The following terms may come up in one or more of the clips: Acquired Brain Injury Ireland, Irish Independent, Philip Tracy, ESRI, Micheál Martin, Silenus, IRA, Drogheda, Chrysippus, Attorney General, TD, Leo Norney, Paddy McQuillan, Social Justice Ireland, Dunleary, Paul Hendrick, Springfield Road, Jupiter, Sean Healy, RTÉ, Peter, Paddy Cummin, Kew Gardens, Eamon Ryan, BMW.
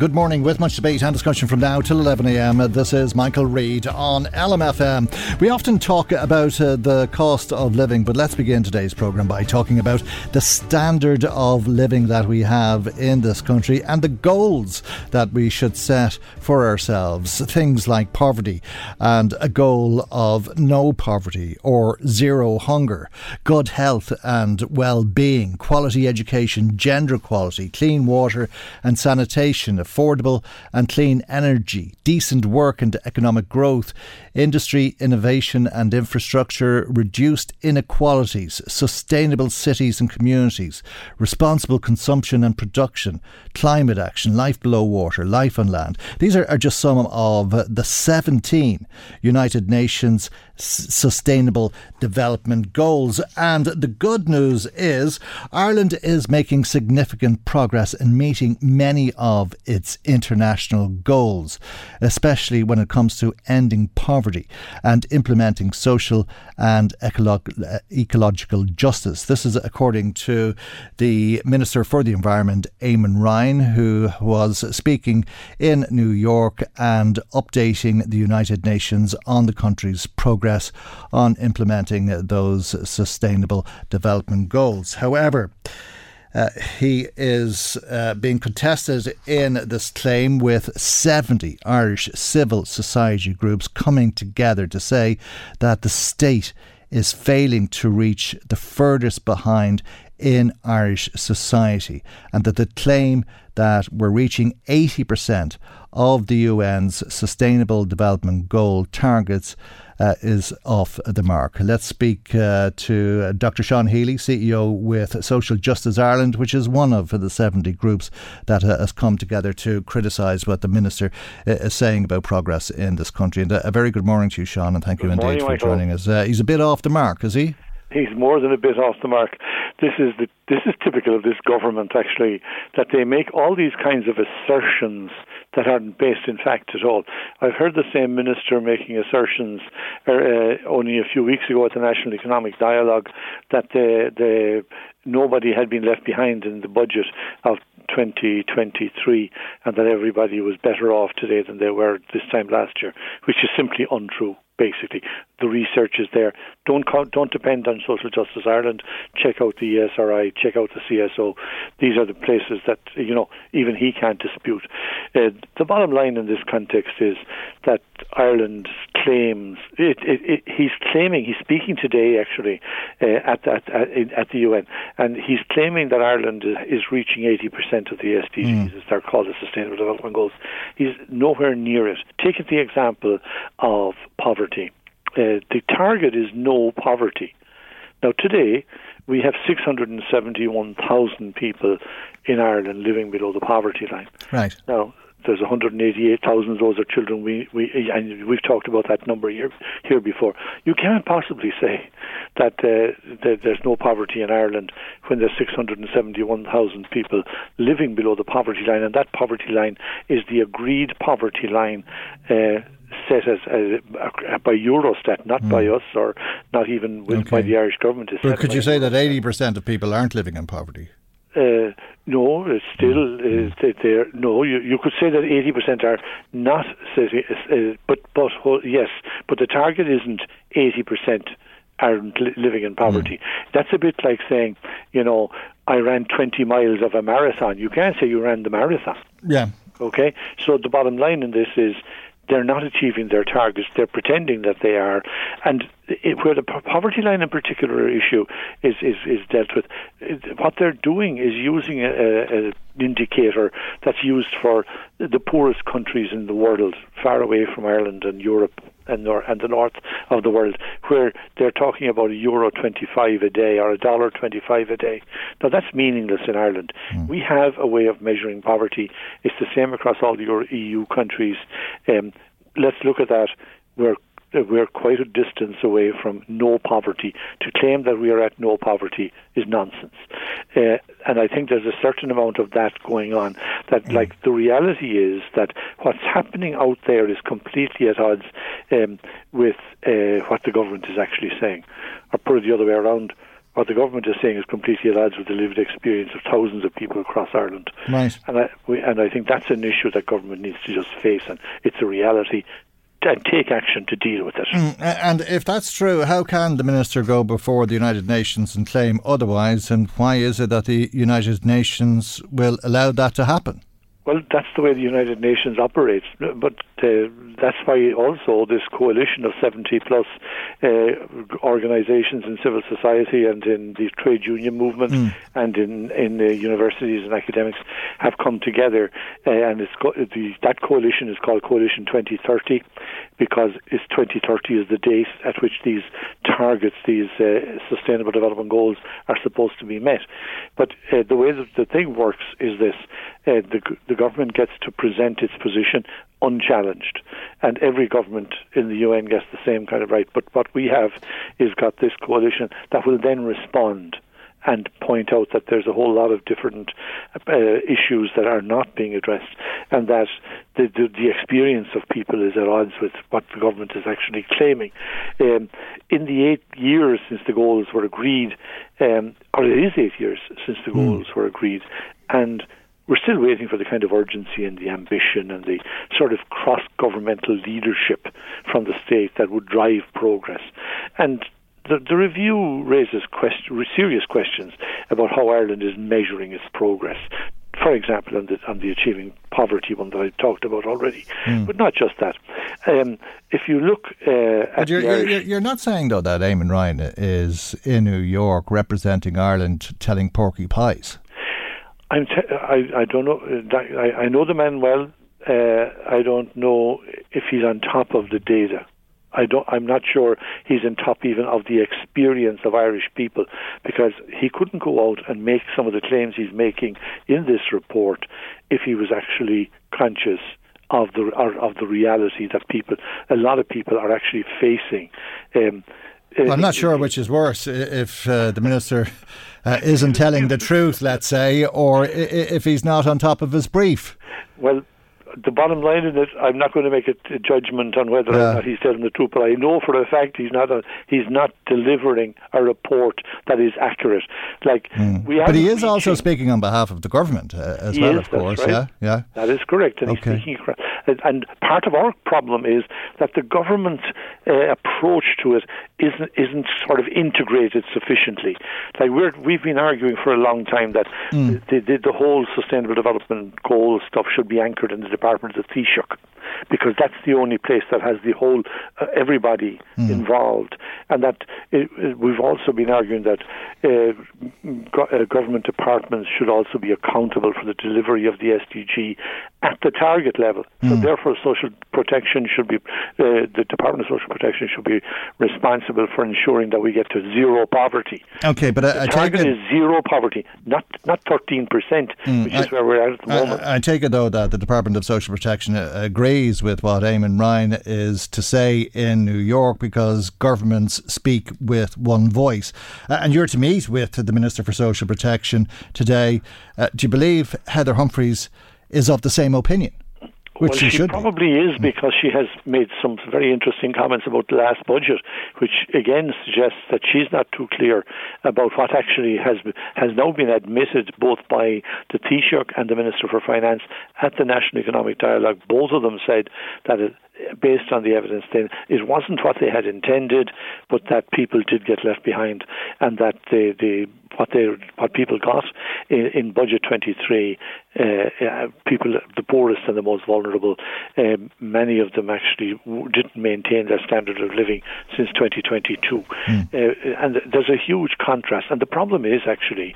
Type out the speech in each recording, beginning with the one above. Good morning. With much debate and discussion from now till 11am, this is Michael Reade on LMFM. We often talk about the cost of living, but let's begin today's programme by talking about the standard of living that we have in this country and the goals that we should set for ourselves. Things like poverty and a goal of no poverty or zero hunger, good health and well-being, quality education, gender equality, clean water and sanitation, affordable and clean energy, decent work and economic growth, industry, innovation and infrastructure, reduced inequalities, sustainable cities and communities, responsible consumption and production, climate action, life below water, life on land. These are just some of the 17 United Nations Sustainable Development Goals. And the good news is Ireland is making significant progress in meeting many of its international goals, especially when it comes to ending poverty and implementing social and ecological justice. This is according to the Minister for the Environment, Eamon Ryan, who was speaking in New York and updating the United Nations on the country's progress on implementing those Sustainable Development Goals. However, he is being contested in this claim, with 70 Irish civil society groups coming together to say that the state is failing to reach the furthest behind in Irish society, and that the claim that we're reaching 80% of the UN's Sustainable Development Goal targets is off the mark. Let's speak to Dr. Sean Healy, CEO with Social Justice Ireland, which is one of the 70 groups that has come together to criticise what the Minister is saying about progress in this country. And a very good morning to you, Sean, and thank you indeed for joining us. He's a bit off the mark, is he? He's more than a bit off the mark. This is typical of this government, actually, that they make all these kinds of assertions that aren't based in fact at all. I've heard the same minister making assertions only a few weeks ago at the National Economic Dialogue that nobody had been left behind in the budget of 2023 and that everybody was better off today than they were this time last year, which is simply untrue. Basically, the research is there. Don't depend on Social Justice Ireland. Check out the ESRI. Check out the CSO. These are the places that, you know, even he can't dispute. The bottom line in this context is that Ireland claims he's speaking today actually at the UN, and he's claiming that Ireland is reaching 80% of the SDGs, as they're called, the Sustainable Development Goals. He's nowhere near it. Take the example of poverty. The target is no poverty. Now, today, we have 671,000 people in Ireland living below the poverty line. Right. Now, there's 188,000 of those are children. We've talked about that number here before. You can't possibly say that there's no poverty in Ireland when there's 671,000 people living below the poverty line, and that poverty line is the agreed poverty line set as by Eurostat, not by us, or not even by the Irish government. But could you say that 80% of people aren't living in poverty? No, it's still there. No, you could say that 80% are not. But the target isn't 80% aren't living in poverty. That's a bit like saying, you know, I ran 20 miles of a marathon. You can't say you ran the marathon. Yeah. Okay. So the bottom line in this is they're not achieving their targets. They're pretending that they are. And where the poverty line in particular issue is dealt with, what they're doing is using an indicator that's used for the poorest countries in the world, far away from Ireland and Europe and the north of the world, where they're talking about €1.25 a day or $1.25 a day. Now, that's meaningless in Ireland. We have a way of measuring poverty. It's the same across all the EU countries. Let's look at that. We're quite a distance away from no poverty. To claim that we are at no poverty is nonsense. And I think there's a certain amount of that going on. That, like, the reality is that what's happening out there is completely at odds with what the government is actually saying. Or put it the other way around, what the government is saying is completely at odds with the lived experience of thousands of people across Ireland. Right. And I think that's an issue that government needs to just face, and it's a reality. Take action to deal with it. And if that's true, how can the Minister go before the United Nations and claim otherwise, and why is it that the United Nations will allow that to happen? Well, that's the way the United Nations operates, but that's why also this coalition of 70-plus organisations in civil society and in the trade union movement and in universities and academics have come together, and that coalition is called Coalition 2030 because 2030 is the date at which these targets, these Sustainable Development Goals, are supposed to be met. But the way that the thing works is this. The government gets to present its position unchallenged, and every government in the UN gets the same kind of right. But what we have is got this coalition that will then respond and point out that there's a whole lot of different issues that are not being addressed, and that the experience of people is at odds with what the government is actually claiming. In the 8 years since the goals were agreed, or it is 8 years since the goals were agreed, and we're still waiting for the kind of urgency and the ambition and the sort of cross-governmental leadership from the state that would drive progress. And the review raises serious questions about how Ireland is measuring its progress. For example, on the achieving poverty one that I talked about already, but not just that. If you look, at you're not saying though that Eamon Ryan is in New York representing Ireland, telling porky pies. I don't know. I know the man well. I don't know if he's on top of the data. I'm not sure he's on top even of the experience of Irish people, because he couldn't go out and make some of the claims he's making in this report if he was actually conscious of the reality that a lot of people are actually facing. Well, I'm not sure which is worse, if the Minister isn't telling the truth, let's say, or if he's not on top of his brief. Well, the bottom line in it, I'm not going to make a judgment on whether or not he's telling the truth, but I know for a fact he's not delivering a report that is accurate. But he is also speaking on behalf of the government as well, of course. Right. Yeah. That is correct. And he's speaking. And part of our problem is that the government's approach to it isn't sort of integrated sufficiently. Like we've been arguing for a long time that the whole Sustainable Development Goal stuff should be anchored in the Department of Taoiseach, because that's the only place that has the whole everybody involved. And that we've also been arguing that government departments should also be accountable for the delivery of the SDG at the target level. So therefore, the Department of Social Protection should be responsible for ensuring that we get to zero poverty. Okay, but the target is zero poverty, not 13%, which is where we're at the moment. I take it though that the Department of Social Protection agrees with what Eamon Ryan is to say in New York, because governments speak with one voice. And you're to meet with the Minister for Social Protection today. Do you believe Heather Humphreys is of the same opinion? Which she probably is, because she has made some very interesting comments about the last budget, which again suggests that she's not too clear about what actually has now been admitted both by the Taoiseach and the Minister for Finance at the National Economic Dialogue. Both of them said that based on the evidence, it wasn't what they had intended, but that people did get left behind, and that the what people got in Budget 23. People, the poorest and the most vulnerable, many of them actually didn't maintain their standard of living since 2022. And there's a huge contrast. And the problem is actually,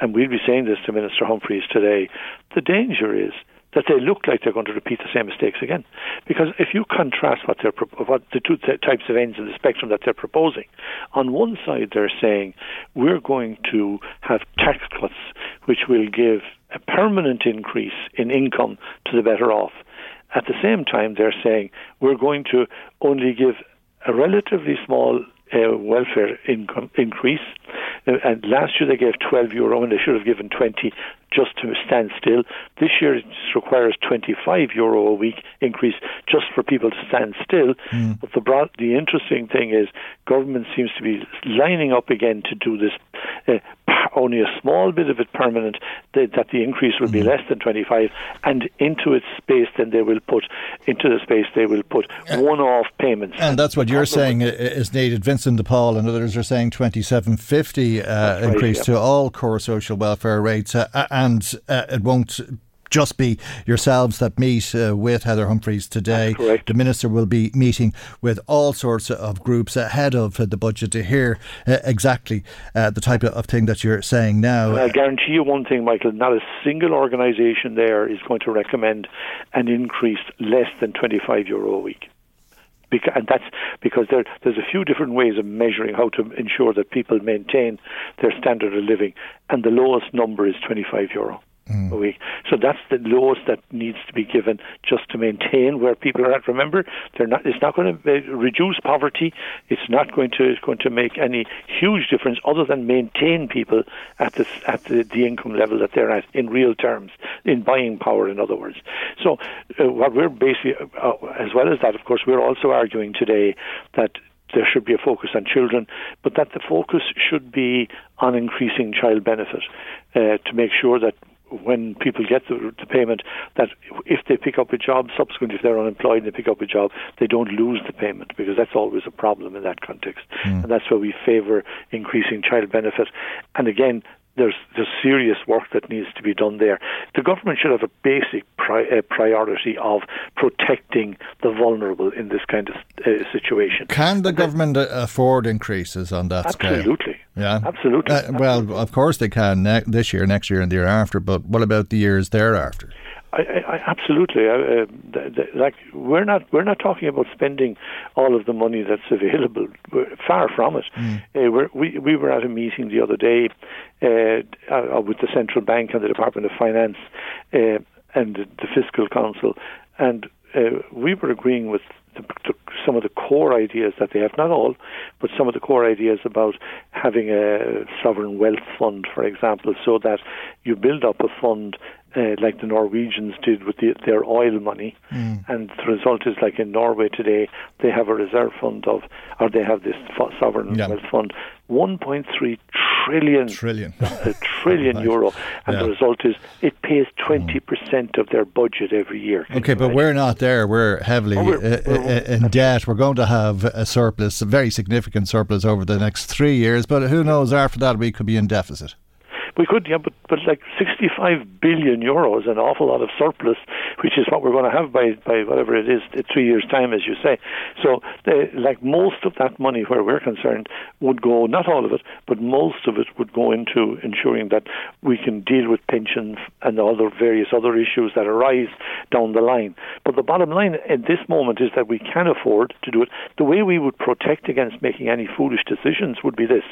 and we'll be saying this to Minister Humphreys today, the danger is that they look like they're going to repeat the same mistakes again. Because if you contrast what the two types of ends of the spectrum that they're proposing, on one side they're saying, we're going to have tax cuts which will give a permanent increase in income to the better off. At the same time, they're saying, we're going to only give a relatively small welfare income increase. And last year they gave €12 and they should have given 20 just to stand still. This year it requires €25 a week increase just for people to stand still. But the interesting thing is government seems to be lining up again to do this only a small bit of it permanent, that the increase will be less than 25, and into the space they will put one-off payments. And that's what you're saying is needed. Vincent de Paul and others are saying €27.50 increase to all core social welfare rates, and it won't just be yourselves that meet with Heather Humphreys today. The Minister will be meeting with all sorts of groups ahead of the budget to hear exactly the type of thing that you're saying now. And I guarantee you one thing, Michael, not a single organisation there is going to recommend an increase less than €25 a week. And that's because there's a few different ways of measuring how to ensure that people maintain their standard of living, and the lowest number is €25. A week. So that's the lowest that needs to be given just to maintain where people are at. Remember, it's not going to reduce poverty. It's not going to make any huge difference other than maintain people at the income level that they're at in real terms, in buying power, in other words. So what we're basically, as well as that, of course, we're also arguing today that there should be a focus on children, but that the focus should be on increasing child benefit to make sure that when people get the payment, that if they pick up a job subsequently, if they're unemployed and they pick up a job, they don't lose the payment, because that's always a problem in that context. And that's why we favour increasing child benefit. And again, there's serious work that needs to be done there. The government should have a basic priority of protecting the vulnerable in this kind of situation. Can the government afford increases on that scale? Absolutely. Yeah, absolutely. Well, of course they can this year, next year and the year after, but what about the years thereafter? Absolutely. We're not talking about spending all of the money that's available. We're far from it. We were at a meeting the other day with the Central Bank and the Department of Finance and the Fiscal Council, and we were agreeing with some of the core ideas that they have, not all, but some of the core ideas about having a sovereign wealth fund, for example, so that you build up a fund like the Norwegians did with their oil money. And the result is, like in Norway today, they have a reserve fund sovereign wealth fund, 1.3 trillion €1 trillion. And the result is it pays 20% of their budget every year. Okay, but we're not there. We're heavily in debt. We're going to have a surplus, a very significant surplus over the next 3 years, but who knows, after that we could be in deficit. We could, but like €65 billion is an awful lot of surplus, which is what we're going to have by whatever it is, 3 years' time, as you say. So, like most of that money, where we're concerned, would go, not all of it, but most of it would go into ensuring that we can deal with pensions and other various other issues that arise down the line. But the bottom line at this moment is that we can afford to do it. The way we would protect against making any foolish decisions would be this.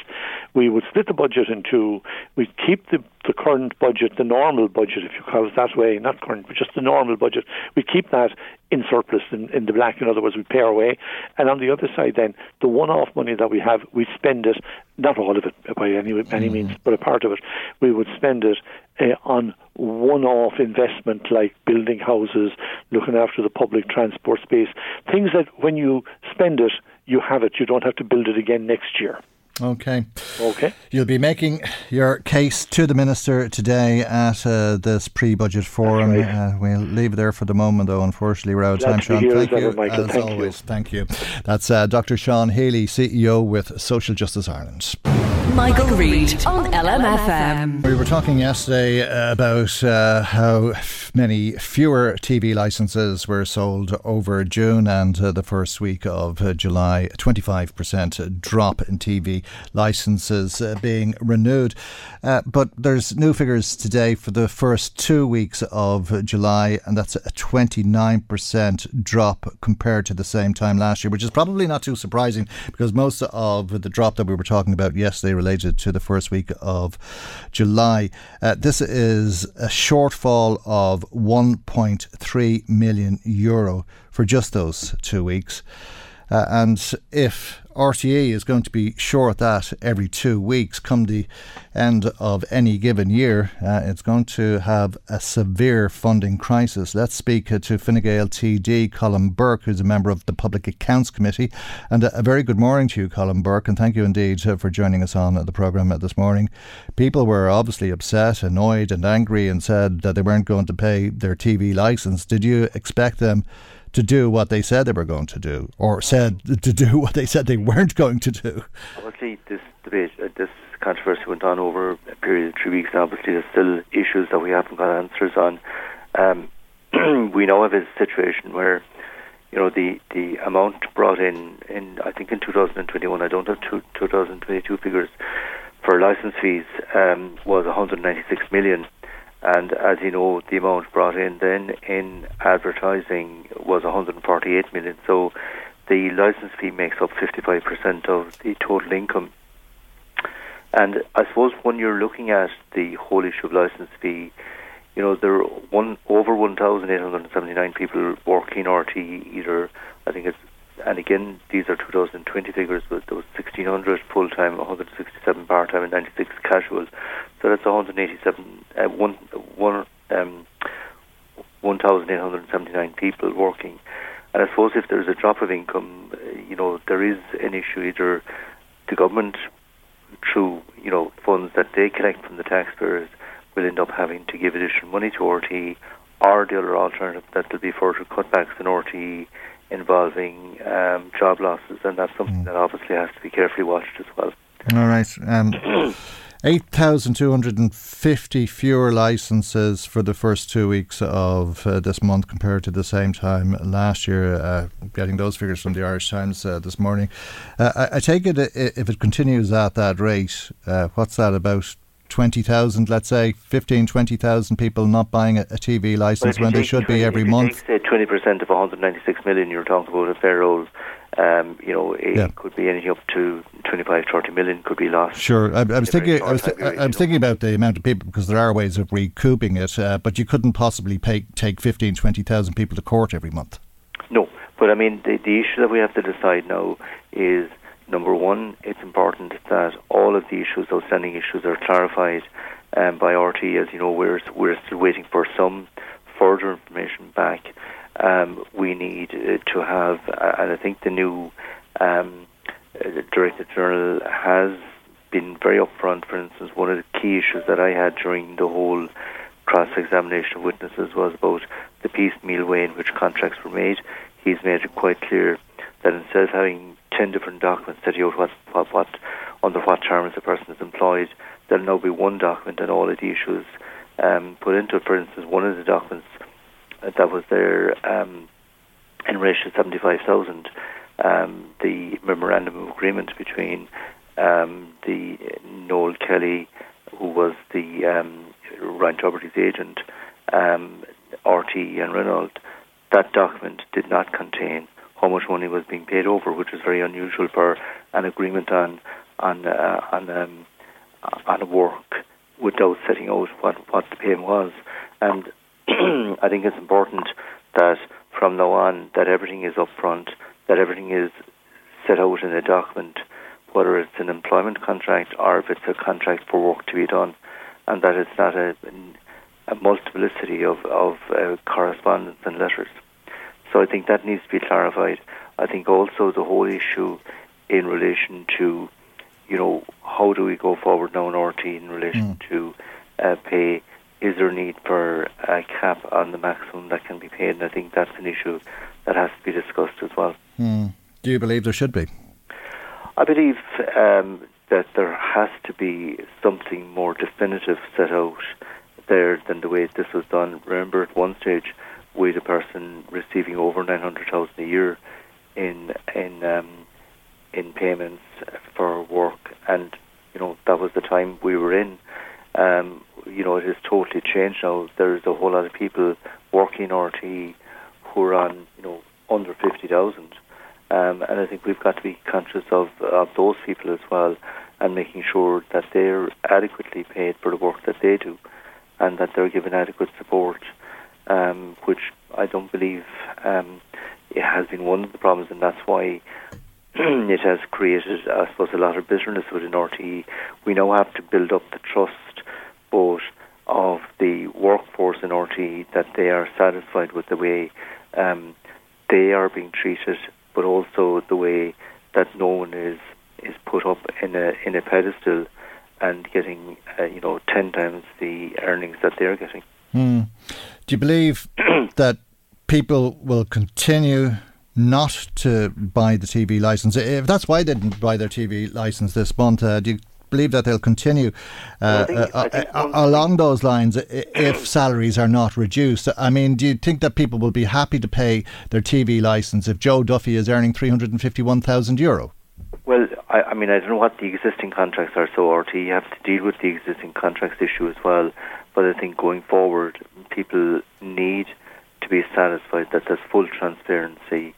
We would split the budget in two. We'd keep the current budget, the normal budget, if you call it that way, not current, but just the normal budget, we keep that in surplus, in the black. In other words, we pay our way. And on the other side then, the one-off money that we have, we spend it, not all of it by any means, but a part of it. We would spend it on one-off investment, like building houses, looking after the public transport space, things that when you spend it, you have it. You don't have to build it again next year. Okay. You'll be making your case to the Minister today at this pre-budget forum. Right. We'll leave it there for the moment, though. Unfortunately, we're out of time, Sean. Thank you, Michael. As always. Thank you. That's Dr. Sean Healy, CEO with Social Justice Ireland. Michael Reade on LMFM. We were talking yesterday about how many fewer TV licences were sold over June and the first week of July, 25% drop in TV licences being renewed. But there's new figures today for the first 2 weeks of July, and that's a 29% drop compared to the same time last year, which is probably not too surprising because most of the drop that we were talking about yesterday related to the first week of July. This is a shortfall of €1.3 million for just those 2 weeks. And if RTÉ is going to be short that every 2 weeks come the end of any given year, it's going to have a severe funding crisis. Let's speak to Fine Gael TD Colm Burke, who's a member of the Public Accounts Committee. And a very good morning to you, Colm Burke, and thank you indeed for joining us on the programme this morning. People were obviously upset, annoyed and angry and said that they weren't going to pay their TV licence. Did you expect them to do what they said they were going to do, or said to do what they said they weren't going to do? Obviously, this debate, this controversy went on over a period of 3 weeks. Obviously, there's still issues that we haven't got answers on. We know of a situation where, you know, the amount brought in I think in 2021, I don't have 2022 figures, for licence fees was 196 million. And as you know, the amount brought in then in advertising was 148 million. So the licence fee makes up 55% of the total income. And I suppose when you're looking at the whole issue of licence fee, you know, there are over 1,879 people working RTÉ either. I think it's, and again, these are 2020 figures, but there was 1,600 full-time, 167 part-time and 96 casual. So that's 1,879 people working. And I suppose if there's a drop of income, you know, there is an issue either the government through, you know, funds that they collect from the taxpayers will end up having to give additional money to RTÉ, or the other alternative that there'll be further cutbacks in RTÉ involving job losses, and that's something that obviously has to be carefully watched as well. All right. 8,250 fewer licences for the first 2 weeks of this month compared to the same time last year. Getting those figures from the Irish Times this morning. I take it if it continues at that rate, what's that, about 20,000, let's say, 15,000, 20,000 people not buying a TV licence when they should be every month? If you take, say, 20% of 196 million, you're talking about a fair old... you know, it could be anything up to 25, 30 million could be lost. Sure, I was thinking about the amount of people, because there are ways of recouping it, but you couldn't possibly take 15, 20,000 people to court every month. No, but I mean, the issue that we have to decide now is, number one, it's important that all of the issues, outstanding issues, are clarified by RTÉ. As you know, we're still waiting for some further information back. We need to have, and I think the new Director General has been very upfront. For instance, one of the key issues that I had during the whole cross-examination of witnesses was about the piecemeal way in which contracts were made. He's made it quite clear that instead of having 10 different documents that you what under what terms a person is employed, there'll now be one document and all of the issues put into it. For instance, one of the documents that was there in relation to 75,000, the memorandum of agreement between the Noel Kelly, who was the Ryan Tuberty's agent, RTÉ and Reynolds. That document did not contain how much money was being paid over, which is very unusual for an agreement on a work without setting out what the payment was. And I think it's important that from now on that everything is up front, that everything is set out in a document, whether it's an employment contract or if it's a contract for work to be done, and that it's not a multiplicity of correspondence and letters. So I think that needs to be clarified. I think also the whole issue in relation to, you know, how do we go forward now in RTÉ in relation to pay. Is there a need for a cap on the maximum that can be paid? And I think that's an issue that has to be discussed as well. Do you believe there should be? I believe that there has to be something more definitive set out there than the way this was done. Remember, at one stage, we had a person receiving over 900,000 a year in payments for work, and you know that was the time we were in. You know, it has totally changed now. There's a whole lot of people working RTÉ who are on, you know, under 50,000, and I think we've got to be conscious of those people as well, and making sure that they're adequately paid for the work that they do, and that they're given adequate support, which I don't believe it has been one of the problems, and that's why it has created, I suppose, a lot of bitterness within RTÉ. We now have to build up the trust both of the workforce in RTÉ, that they are satisfied with the way they are being treated, but also the way that no one is put up in a pedestal and getting 10 times the earnings that they're getting. Mm. Do you believe that people will continue not to buy the TV license? If that's why they didn't buy their TV license this month, do you believe that they'll continue along those lines if salaries are not reduced? I mean, do you think that people will be happy to pay their TV license if Joe Duffy is earning €351,000? Well, I mean, I don't know what the existing contracts are, so RTÉ have to deal with the existing contracts issue as well. But I think going forward, people need to be satisfied that there's full transparency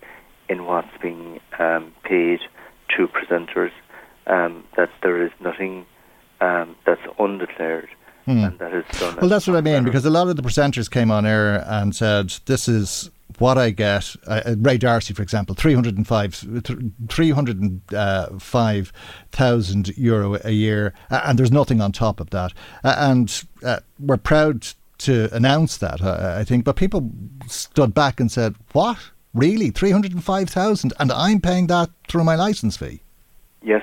in what's being paid to presenters, that there is nothing that's undeclared. Mm. And that is done. Well, that's what I mean, because a lot of the presenters came on air and said, this is what I get. Ray Darcy, for example, €305,000 a year, and there's nothing on top of that. And we're proud to announce that, I think, but people stood back and said, what? Really? €305,000? And I'm paying that through my licence fee? Yes.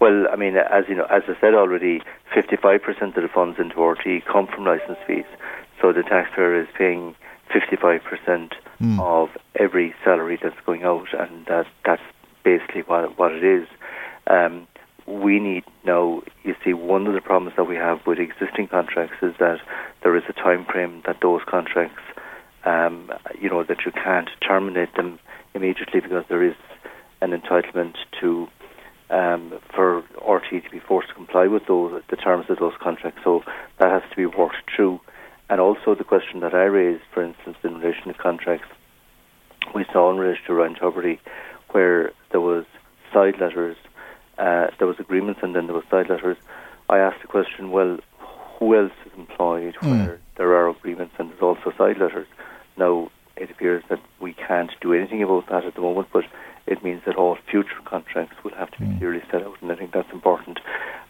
Well, I mean, as you know, as I said already, 55% of the funds into RTÉ come from licence fees. So the taxpayer is paying 55% of every salary that's going out, and that's basically what it is. We need now, you see, one of the problems that we have with existing contracts is that there is a time frame that those contracts, that you can't terminate them immediately, because there is an entitlement to for RTÉ to be forced to comply with the terms of those contracts. So that has to be worked through. And also the question that I raised, for instance, in relation to contracts, we saw in relation to Ryan Tuberty, where there was side letters, there was agreements, and then there was side letters. I asked the question, well, who else is employed where there are agreements and there's also side letters? Now, it appears that we can't do anything about that at the moment, but it means that all future contracts will have to be clearly set out, and I think that's important.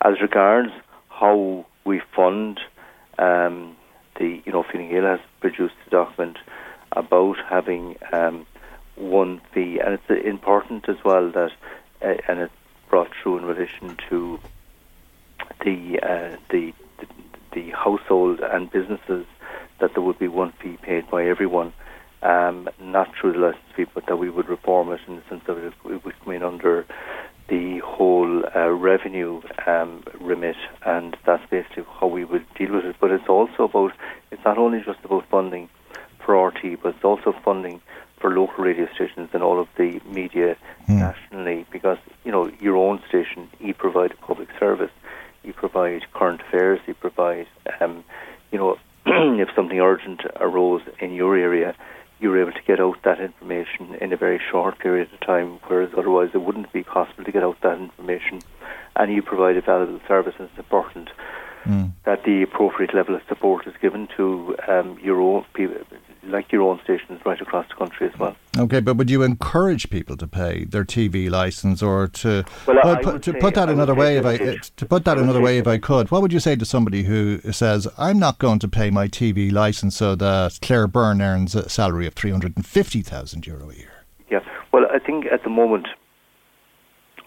As regards how we fund, Fine Gael has produced a document about having one fee, and it's important as well that, and it's brought through in relation to the household and businesses, that there would be one fee paid by everyone. Not through the license fee, but that we would reform it in the sense that it would come in under the whole revenue remit, and that's basically how we would deal with it. But it's also about, it's not only just about funding for RTÉ, but it's also funding for local radio stations and all of the media nationally, because, you know, your own station, you provide a public service, you provide current affairs, you provide, if something urgent arose in your area, you were able to get out that information in a very short period of time, whereas otherwise it wouldn't be possible to get out that information. And you provide a valuable service, and it's important that the appropriate level of support is given to your own people, like your own stations right across the country as well. Okay, but would you encourage people to pay their TV license, or to? Well, to put that another way, if I could, what would you say to somebody who says, "I'm not going to pay my TV license so that Claire Byrne earns a salary of €350,000 a year"? Yeah, well, I think at the moment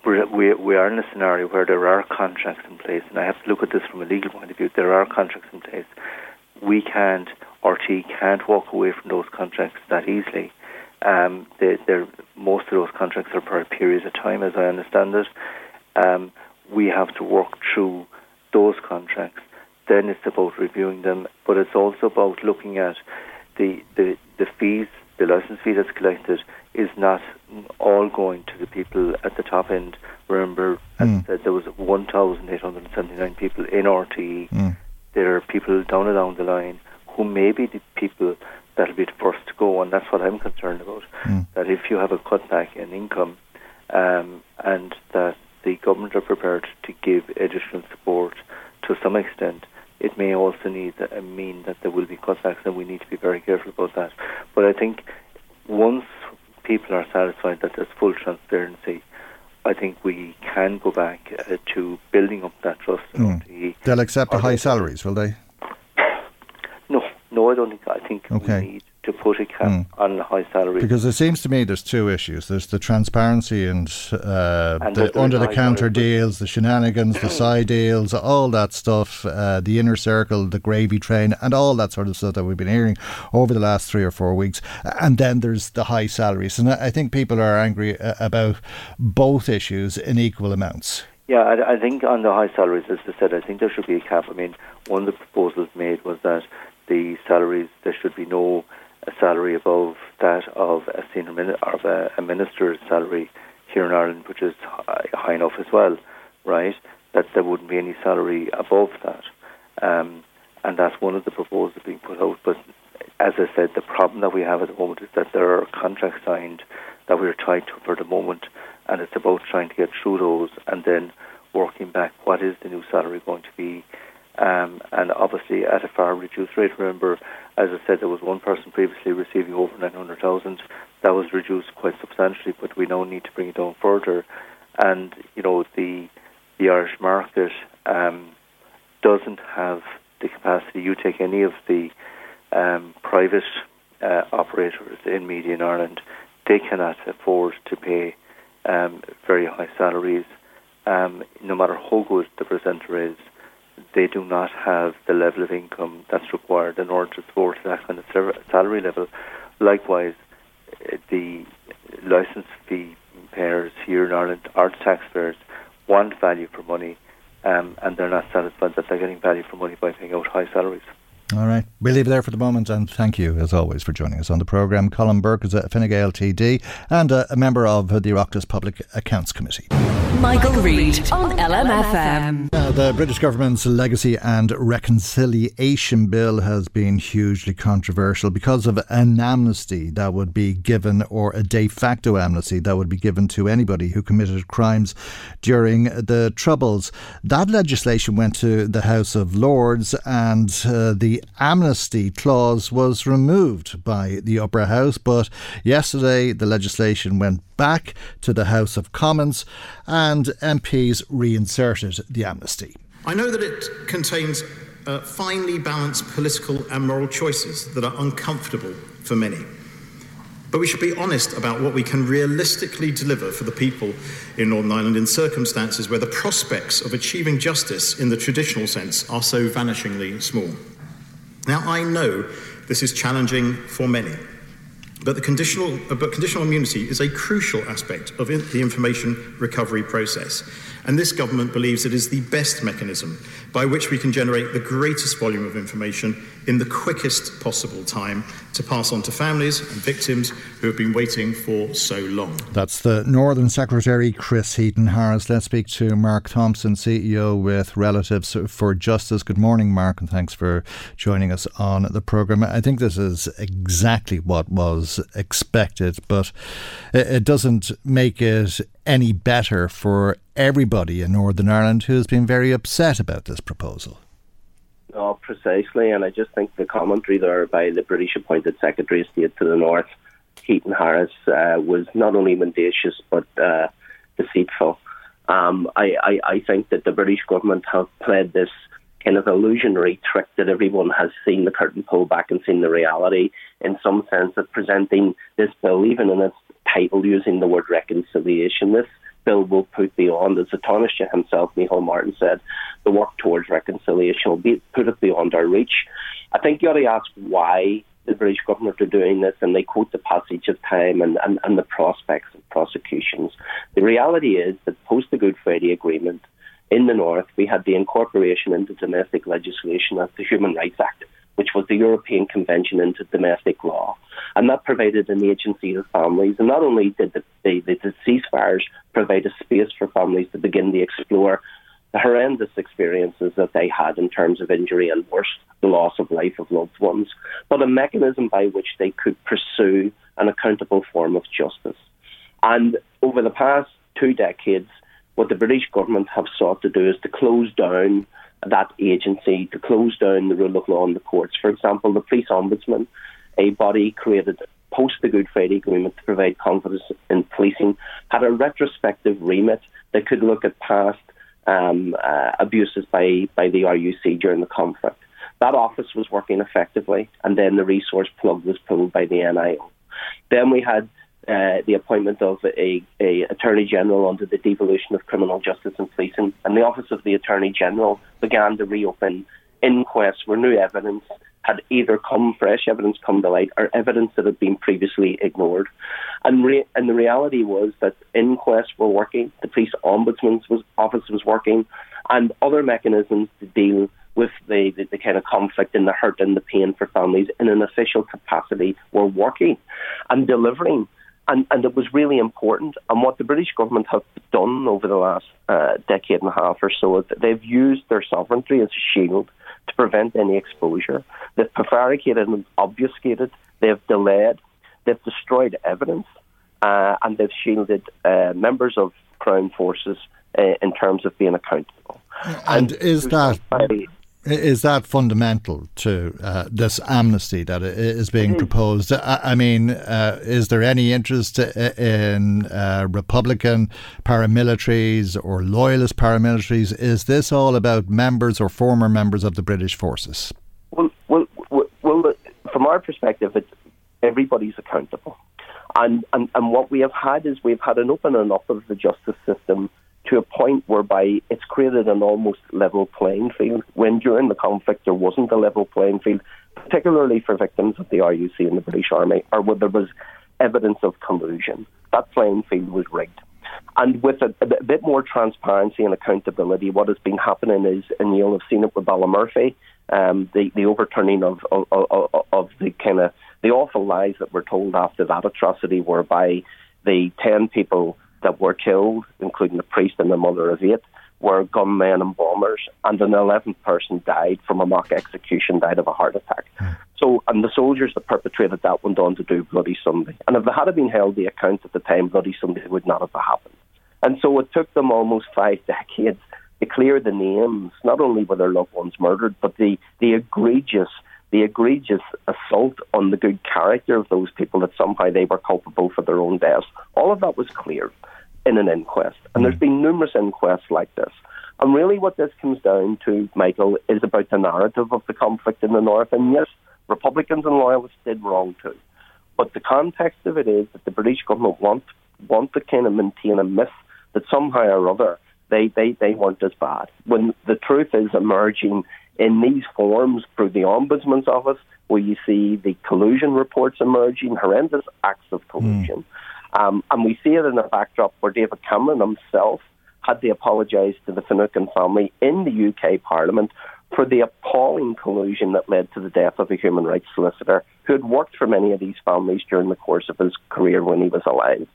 we are in a scenario where there are contracts in place, and I have to look at this from a legal point of view. There are contracts in place. We can't. RTÉ can't walk away from those contracts that easily. Most of those contracts are for a period of time, as I understand it. we have to work through those contracts. Then it's about reviewing them, but it's also about looking at the fees. The licence fee that's collected is not all going to the people at the top end. Remember, as I said, there was 1,879 people in RTE. There are people down and down the line who may be the people that will be the first to go, and that's what I'm concerned about, that if you have a cutback in income and that the government are prepared to give additional support to some extent, it may also mean that there will be cutbacks, and we need to be very careful about that. But I think once people are satisfied that there's full transparency, I think we can go back to building up that trust. They'll accept the high salaries, will they? No, I don't think. I think we need to put a cap on the high salaries. Because it seems to me there's two issues. There's the transparency and the under-the-counter deals, the shenanigans, the side deals, all that stuff, the inner circle, the gravy train, and all that sort of stuff that we've been hearing over the last 3 or 4 weeks. And then there's the high salaries. And I think people are angry about both issues in equal amounts. Yeah, I think on the high salaries, as I said, I think there should be a cap. I mean, one of the proposals made was that the salaries, there should be no salary above that of a senior of a minister's salary here in Ireland, which is high enough as well, right? That there wouldn't be any salary above that, and that's one of the proposals being put out. But as I said, the problem that we have at the moment is that there are contracts signed that we're tied to for the moment, and it's about trying to get through those and then working back what is the new salary going to be. And obviously at a far reduced rate. Remember, as I said, there was one person previously receiving over 900,000. That was reduced quite substantially, but we now need to bring it down further. And, you know, the Irish market doesn't have the capacity. You take any of the private operators in media in Ireland, they cannot afford to pay very high salaries. No matter how good the presenter is, they do not have the level of income that's required in order to support that kind of salary level. Likewise, the licence fee payers here in Ireland, our taxpayers, want value for money, and they're not satisfied that they're getting value for money by paying out high salaries. All right. We'll leave it there for the moment, and thank you, as always, for joining us on the programme. Colm Burke is a Fine Gael TD and a member of the Oireachtas Public Accounts Committee. Michael Reade on LMFM. The British government's Legacy and Reconciliation Bill has been hugely controversial because of an amnesty that would be given, or a de facto amnesty that would be given to anybody who committed crimes during the Troubles. That legislation went to the House of Lords, and the amnesty clause was removed by the Upper House. But yesterday, the legislation went back to the House of Commons, and MPs reinserted the amnesty. I know that it contains finely balanced political and moral choices that are uncomfortable for many. But we should be honest about what we can realistically deliver for the people in Northern Ireland in circumstances where the prospects of achieving justice in the traditional sense are so vanishingly small. Now, I know this is challenging for many. But conditional immunity is a crucial aspect of the information recovery process, and this government believes it is the best mechanism by which we can generate the greatest volume of information in the quickest possible time to pass on to families and victims who have been waiting for so long. That's the Northern Secretary, Chris Heaton-Harris. Let's speak to Mark Thompson, CEO with Relatives for Justice. Good morning, Mark, and thanks for joining us on the programme. I think this is exactly what was expected, but it doesn't make it any better for everybody in Northern Ireland who's been very upset about this proposal. Oh, precisely, and I just think the commentary there by the British appointed Secretary of State to the North, Keaton Harris, was not only mendacious but deceitful. I think that the British government have played this kind of illusionary trick that everyone has seen the curtain pull back and seen the reality, in some sense, of presenting this bill, even in its title, using the word reconciliation. This bill will put beyond, as the Taoiseach himself, Micheál Martin, said, the work towards reconciliation will be put it beyond our reach. I think you ought to ask why the British government are doing this, and they quote the passage of time and the prospects of prosecutions. The reality is that post the Good Friday Agreement, in the north, we had the incorporation into domestic legislation of the Human Rights Act, which was the European Convention into domestic law. And that provided an agency to families. And not only did the ceasefires provide a space for families to begin to explore the horrendous experiences that they had in terms of injury and worse, the loss of life of loved ones, but a mechanism by which they could pursue an accountable form of justice. And over the past 2 decades, what the British government have sought to do is to close down that agency, to close down the rule of law in the courts. For example, the police ombudsman, a body created post the Good Friday Agreement to provide confidence in policing, had a retrospective remit that could look at past abuses by the RUC during the conflict. That office was working effectively, and then the resource plug was pulled by the NIO. Then we had the appointment of a Attorney General under the devolution of criminal justice and policing, and the Office of the Attorney General began to reopen inquests where new evidence had either come, fresh evidence come to light, or evidence that had been previously ignored. And the reality was that inquests were working, the police ombudsman's office was working, and other mechanisms to deal with the kind of conflict and the hurt and the pain for families in an official capacity were working and delivering. And it was really important. And what the British government have done over the last decade and a half or so is that they've used their sovereignty as a shield to prevent any exposure. They've prevaricated and obfuscated. They've delayed. They've destroyed evidence. And they've shielded members of Crown forces in terms of being accountable. And is that fundamental to this amnesty that is being proposed? I mean, is there any interest in Republican paramilitaries or loyalist paramilitaries? Is this all about members or former members of the British forces? Well, from our perspective, everybody's accountable. And what we have had is we've had an opening up of the justice system to a point whereby it's created an almost level playing field, when during the conflict there wasn't a level playing field, particularly for victims of the RUC and the British Army, or where there was evidence of collusion. That playing field was rigged. And with a bit more transparency and accountability, what has been happening is, and you'll have seen it with Ballymurphy, the overturning of the kind of the awful lies that were told after that atrocity, whereby the 10 people that were killed, including the priest and the mother of 8, were gunmen and bombers, and an 11th person died from a mock execution, died of a heart attack. So, and the soldiers that perpetrated that went on to do Bloody Sunday. And if they had been held to account at the time, Bloody Sunday would not have happened. And so it took them almost 5 decades to clear the names, not only were their loved ones murdered, but the egregious assault on the good character of those people, that somehow they were culpable for their own deaths. All of that was cleared in an inquest. And there's been numerous inquests like this. And really what this comes down to, Michael, is about the narrative of the conflict in the north. And yes, Republicans and loyalists did wrong too. But the context of it is that the British government want to kind of maintain a myth that somehow or other they weren't as bad, when the truth is emerging in these forums through the Ombudsman's office, where you see the collusion reports emerging, horrendous acts of collusion. And we see it in a backdrop where David Cameron himself had to apologise to the Finucane family in the UK Parliament for the appalling collusion that led to the death of a human rights solicitor who had worked for many of these families during the course of his career when he was alive.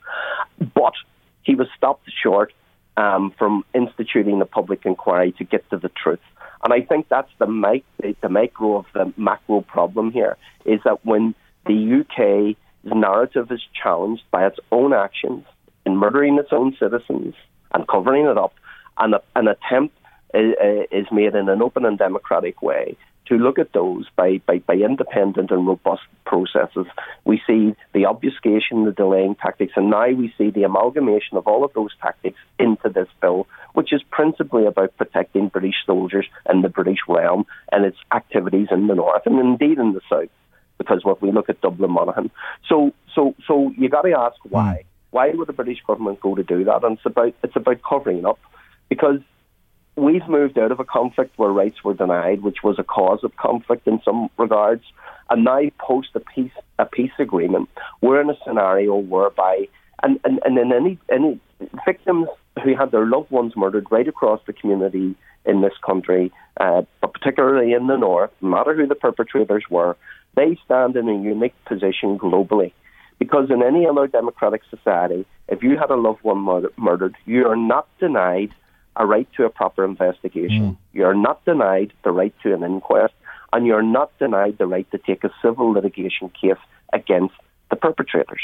But he was stopped short from instituting a public inquiry to get to the truth. And I think that's the micro of the macro problem here, is that when the UK's narrative is challenged by its own actions in murdering its own citizens and covering it up, and an attempt is made in an open and democratic way to look at those by independent and robust processes, we see the obfuscation, the delaying tactics, and now we see the amalgamation of all of those tactics into this bill, which is principally about protecting British soldiers and the British realm and its activities in the north, and indeed in the south, because when we look at Dublin Monaghan. So you got to ask why. Why would the British government go to do that? And it's about covering up, because we've moved out of a conflict where rights were denied, which was a cause of conflict in some regards, and now post a peace agreement, we're in a scenario whereby, and in any victims who had their loved ones murdered right across the community in this country, but particularly in the north, no matter who the perpetrators were, they stand in a unique position globally. Because in any other democratic society, if you had a loved one murdered, you are not denied a right to a proper investigation. You're not denied the right to an inquest, and you're not denied the right to take a civil litigation case against the perpetrators.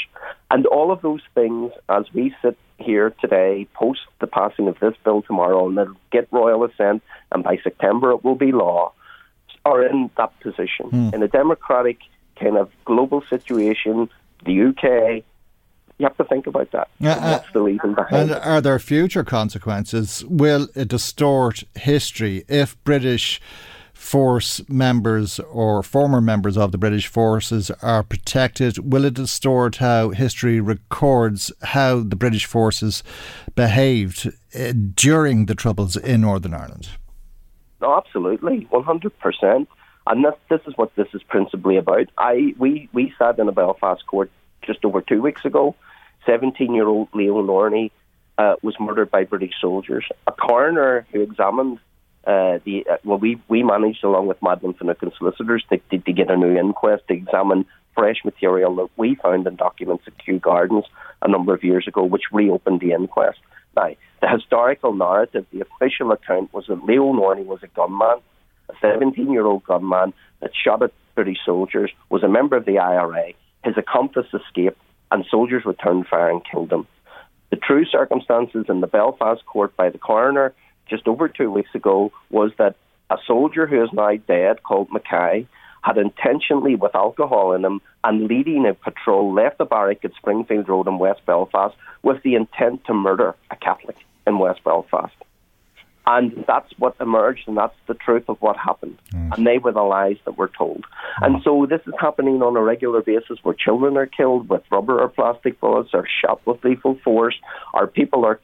And all of those things, as we sit here today, post the passing of this bill tomorrow, and it'll get royal assent, and by September it will be law, are in that position. In a democratic kind of global situation, the UK, you have to think about that. That's the reason behind it. And are there future consequences? Will it distort history if British force members or former members of the British forces are protected? Will it distort how history records how the British forces behaved during the Troubles in Northern Ireland? Oh, absolutely, 100%. And this is what this is principally about. We sat in a Belfast court just over 2 weeks ago. 17-year-old Leo Norney was murdered by British soldiers. A coroner who examined we managed, along with Madeleine Finucane solicitors, to get a new inquest to examine fresh material that we found in documents at Kew Gardens a number of years ago, which reopened the inquest. Now, the historical narrative, the official account, was that Leo Norney was a gunman, a 17-year-old gunman that shot at British soldiers, was a member of the IRA. His accomplice escaped, and soldiers returned fire and killed him. The true circumstances in the Belfast court by the coroner just over 2 weeks ago was that a soldier who is now dead, called Mackay, had intentionally, with alcohol in him and leading a patrol, left the barrack at Springfield Road in West Belfast with the intent to murder a Catholic in West Belfast. And that's what emerged, and that's the truth of what happened. And they were the lies that were told. And so this is happening on a regular basis, where children are killed with rubber or plastic bullets, or shot with lethal force, or people are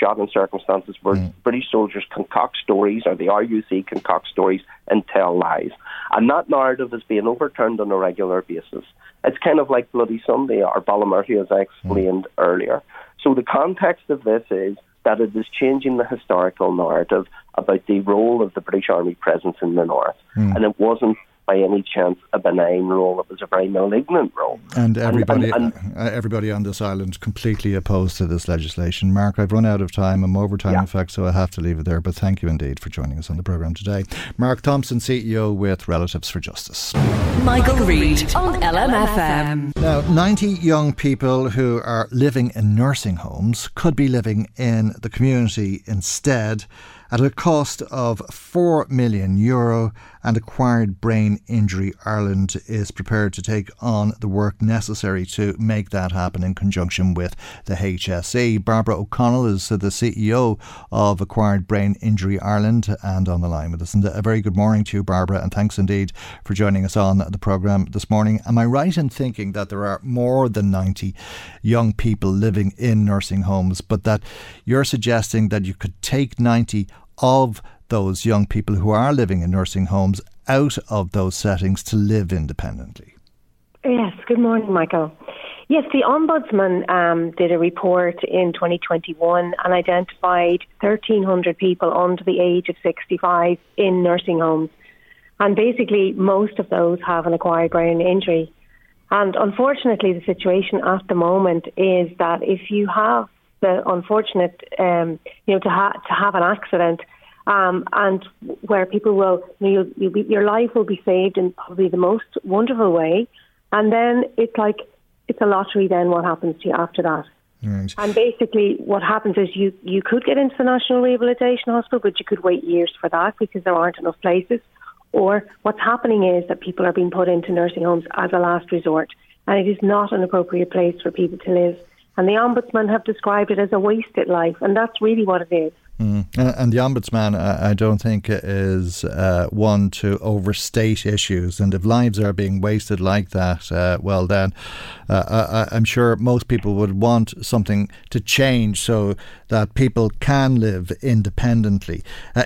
shot in circumstances where British soldiers concoct stories, or the RUC concoct stories and tell lies. And that narrative is being overturned on a regular basis. It's kind of like Bloody Sunday or Ballymurphy, as I explained earlier. So the context of this is that it is changing the historical narrative about the role of the British Army presence in the north. And it wasn't by any chance a benign role, it was a very malignant role. And everybody on this island completely opposed to this legislation. Mark, I've run out of time. I'm over time, in fact, so I have to leave it there. But thank you indeed for joining us on the programme today. Mark Thompson, CEO with Relatives for Justice. Michael Reade on LMFM. Now, 90 young people who are living in nursing homes could be living in the community instead, at a cost of €4 million, and Acquired Brain Injury Ireland is prepared to take on the work necessary to make that happen in conjunction with the HSE. Barbara O'Connell is the CEO of Acquired Brain Injury Ireland and on the line with us. And a very good morning to you, Barbara, and thanks indeed for joining us on the programme this morning. Am I right in thinking that there are more than 90 young people living in nursing homes, but that you're suggesting that you could take 90 of those young people who are living in nursing homes out of those settings to live independently? Yes, good morning, Michael. Yes, the Ombudsman did a report in 2021 and identified 1,300 people under the age of 65 in nursing homes. And basically, most of those have an acquired brain injury. And unfortunately, the situation at the moment is that if you have the unfortunate, to have an accident, and where people will, your life will be saved in probably the most wonderful way, and then it's a lottery. Then what happens to you after that? Right. And basically, what happens is you could get into the National Rehabilitation Hospital, but you could wait years for that because there aren't enough places. Or what's happening is that people are being put into nursing homes as a last resort, and it is not an appropriate place for people to live. And the Ombudsman have described it as a wasted life, and that's really what it is. And the Ombudsman, I don't think, is one to overstate issues. And if lives are being wasted like that, I'm sure most people would want something to change so that people can live independently.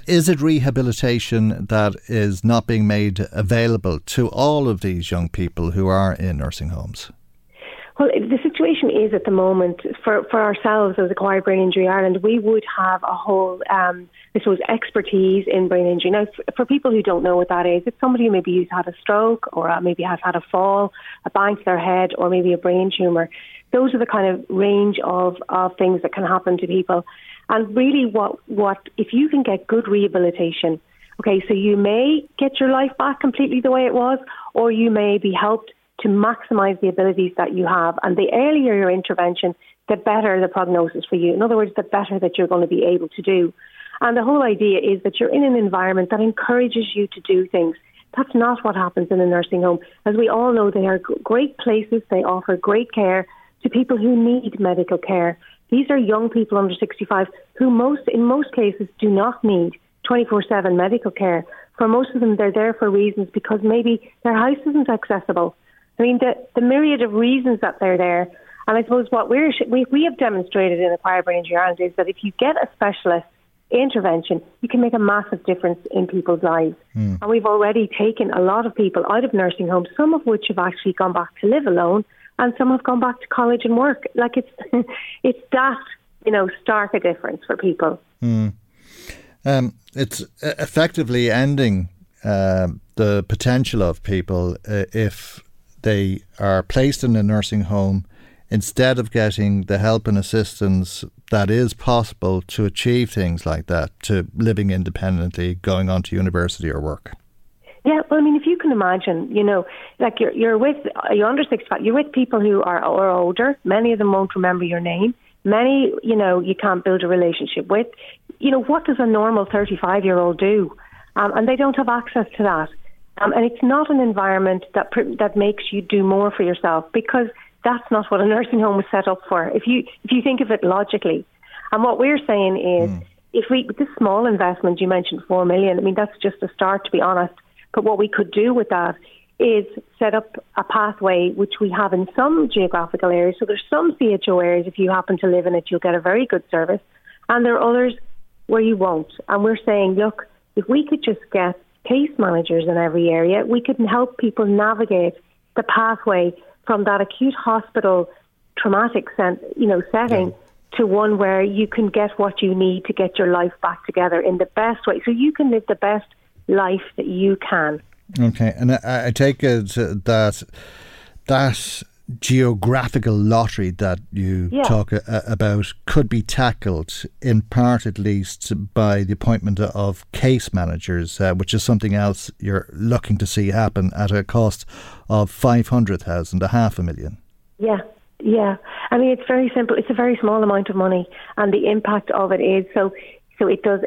Is it rehabilitation that is not being made available to all of these young people who are in nursing homes? Well, the situation is at the moment for ourselves as Acquired Brain Injury Ireland, we would have a whole, this was expertise in brain injury. Now, for people who don't know what that is, it's somebody who maybe who's had a stroke or maybe has had a fall, a bang to their head, or maybe a brain tumour. Those are the kind of range of things that can happen to people. And really, what if you can get good rehabilitation? Okay, so you may get your life back completely the way it was, or you may be helped to maximise the abilities that you have. And the earlier your intervention, the better the prognosis for you. In other words, the better that you're going to be able to do. And the whole idea is that you're in an environment that encourages you to do things. That's not what happens in a nursing home. As we all know, they are great places. They offer great care to people who need medical care. These are young people under 65 who in most cases do not need 24/7 medical care. For most of them, they're there for reasons because maybe their house isn't accessible. I mean, the myriad of reasons that they're there. And I suppose what we have demonstrated in Acquired Brain Injury Ireland is that if you get a specialist intervention, you can make a massive difference in people's lives. Mm. And we've already taken a lot of people out of nursing homes, some of which have actually gone back to live alone, and some have gone back to college and work. Like, it's it's that, you know, stark a difference for people. Mm. It's effectively ending the potential of people if they are placed in a nursing home instead of getting the help and assistance that is possible to achieve things like that, to living independently, going on to university or work. Yeah, well, I mean, if you can imagine, you know, like you're under 65, you're with people who are older. Many of them won't remember your name. Many, you know, you can't build a relationship with. You know, what does a normal 35-year-old do? And they don't have access to that. And it's not an environment that makes you do more for yourself, because that's not what a nursing home was set up for. If you think of it logically, and what we're saying is, with this small investment you mentioned, 4 million. I mean, that's just a start, to be honest. But what we could do with that is set up a pathway, which we have in some geographical areas. So there's some CHO areas, if you happen to live in it, you'll get a very good service, and there are others where you won't. And we're saying, look, if we could just get case managers in every area, we can help people navigate the pathway from that acute hospital traumatic setting to one where you can get what you need to get your life back together in the best way, so you can live the best life that you can. Okay, and I take it that geographical lottery that you talk about could be tackled in part, at least, by the appointment of case managers, which is something else you're looking to see happen at a cost of 500,000, $500,000. Yeah. I mean, it's very simple. It's a very small amount of money, and the impact of it is so. It does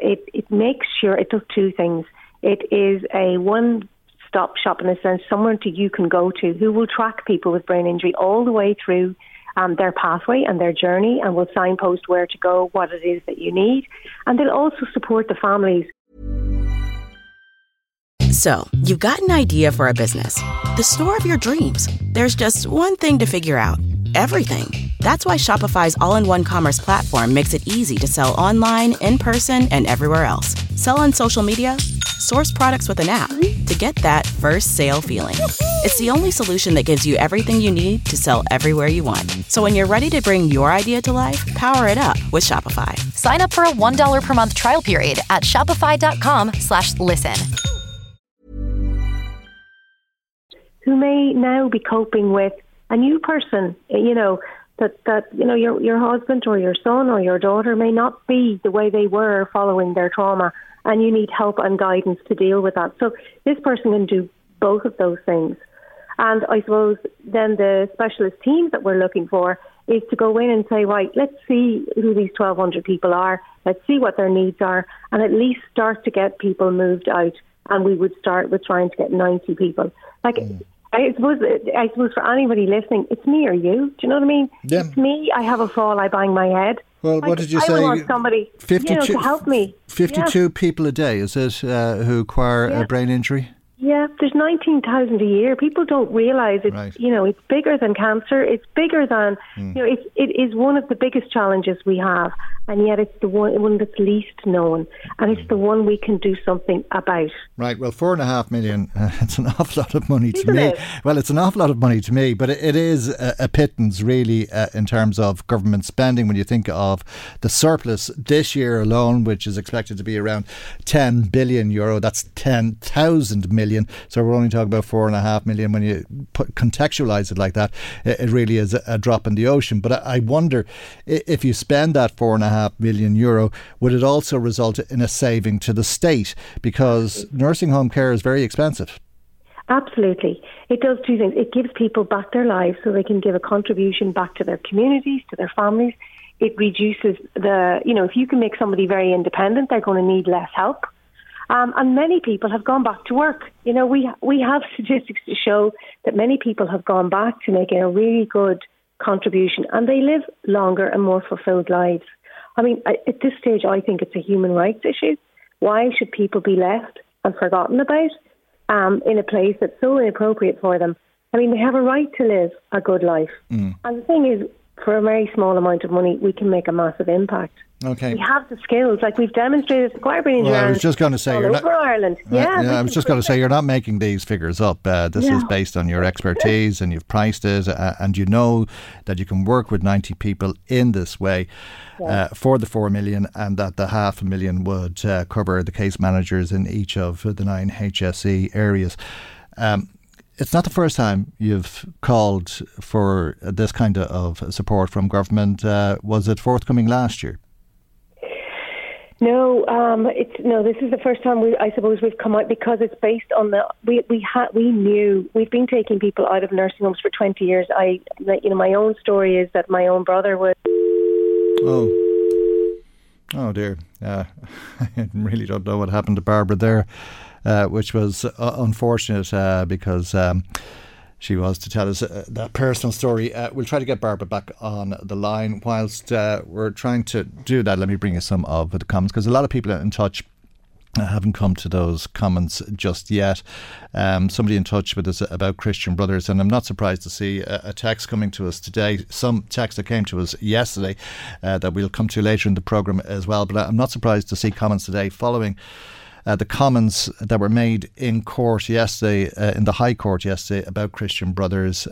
two things. It is a one-stop shop, in a sense, somewhere you can go to, who will track people with brain injury all the way through their pathway and their journey, and will signpost where to go, what it is that you need, and they'll also support the families. So, you've got an idea for a business, the store of your dreams. There's just one thing to figure out: everything. That's why Shopify's all-in-one commerce platform makes it easy to sell online, in person, and everywhere else. Sell on social media, source products with an app to get that first sale feeling. It's the only solution that gives you everything you need to sell everywhere you want. So when you're ready to bring your idea to life, power it up with Shopify. Sign up for a $1 per month trial period at shopify.com/listen. Who may now be coping with a new person, you know, your husband or your son or your daughter may not be the way they were following their trauma, and you need help and guidance to deal with that. So this person can do both of those things. And I suppose then the specialist team that we're looking for is to go in and say, right, let's see who these 1,200 people are. Let's see what their needs are, and at least start to get people moved out. And we would start with trying to get 90 people. I suppose for anybody listening, it's me or you. Do you know what I mean? Yeah. It's me. I have a fall. I bang my head. Well, what did you say? I want somebody 52, to help me. 52 people a day, is it, who acquire a brain injury? Yeah, there's 19,000 a year. People don't realise it's it's bigger than cancer. It's bigger than it is one of the biggest challenges we have. and yet it's the one that's least known, and it's the one we can do something about. Right, well, 4.5 million, it's an awful lot of money to me. Well, it's an awful lot of money to me, but it is a pittance, really, in terms of government spending, when you think of the surplus this year alone, which is expected to be around 10 billion euro. That's 10,000 million. So we're only talking about 4.5 million. When you contextualise it like that, it really is a drop in the ocean. But I wonder if you spend that 4.5 million euro, would it also result in a saving to the state? Because nursing home care is very expensive. Absolutely. It does two things. It gives people back their lives so they can give a contribution back to their communities, to their families. It reduces the, you know, if you can make somebody very independent, they're going to need less help. And many people have gone back to work. You know, we have statistics to show that many people have gone back to making a really good contribution, and they live longer and more fulfilled lives. I mean, at this stage, I think it's a human rights issue. Why should people be left and forgotten about in a place that's so inappropriate for them? I mean, they have a right to live a good life. And the thing is, for a very small amount of money, we can make a massive impact. Okay. We have the skills, like we've demonstrated. I was just going to say, you're not making these figures up. This is based on your expertise, and you've priced it, and you know that you can work with 90 people in this way for the 4 million, and that the 500,000 would cover the case managers in each of the 9 HSE areas. It's not the first time you've called for this kind of support from government. Was it forthcoming last year? No, this is the first time we've come out, because it's based on we've been taking people out of nursing homes for 20 years. My own story is that my own brother was. Oh dear. I really don't know what happened to Barbara there. Which was unfortunate because she was to tell us that personal story. We'll try to get Barbara back on the line. Whilst we're trying to do that, let me bring you some of the comments, because a lot of people are in touch. I haven't come to those comments just yet. Somebody in touch with us about Christian Brothers, and I'm not surprised to see a text coming to us today, some text that came to us yesterday that we'll come to later in the programme as well, but I'm not surprised to see comments today following the comments that were made in court yesterday, in the High Court yesterday, about Christian Brothers.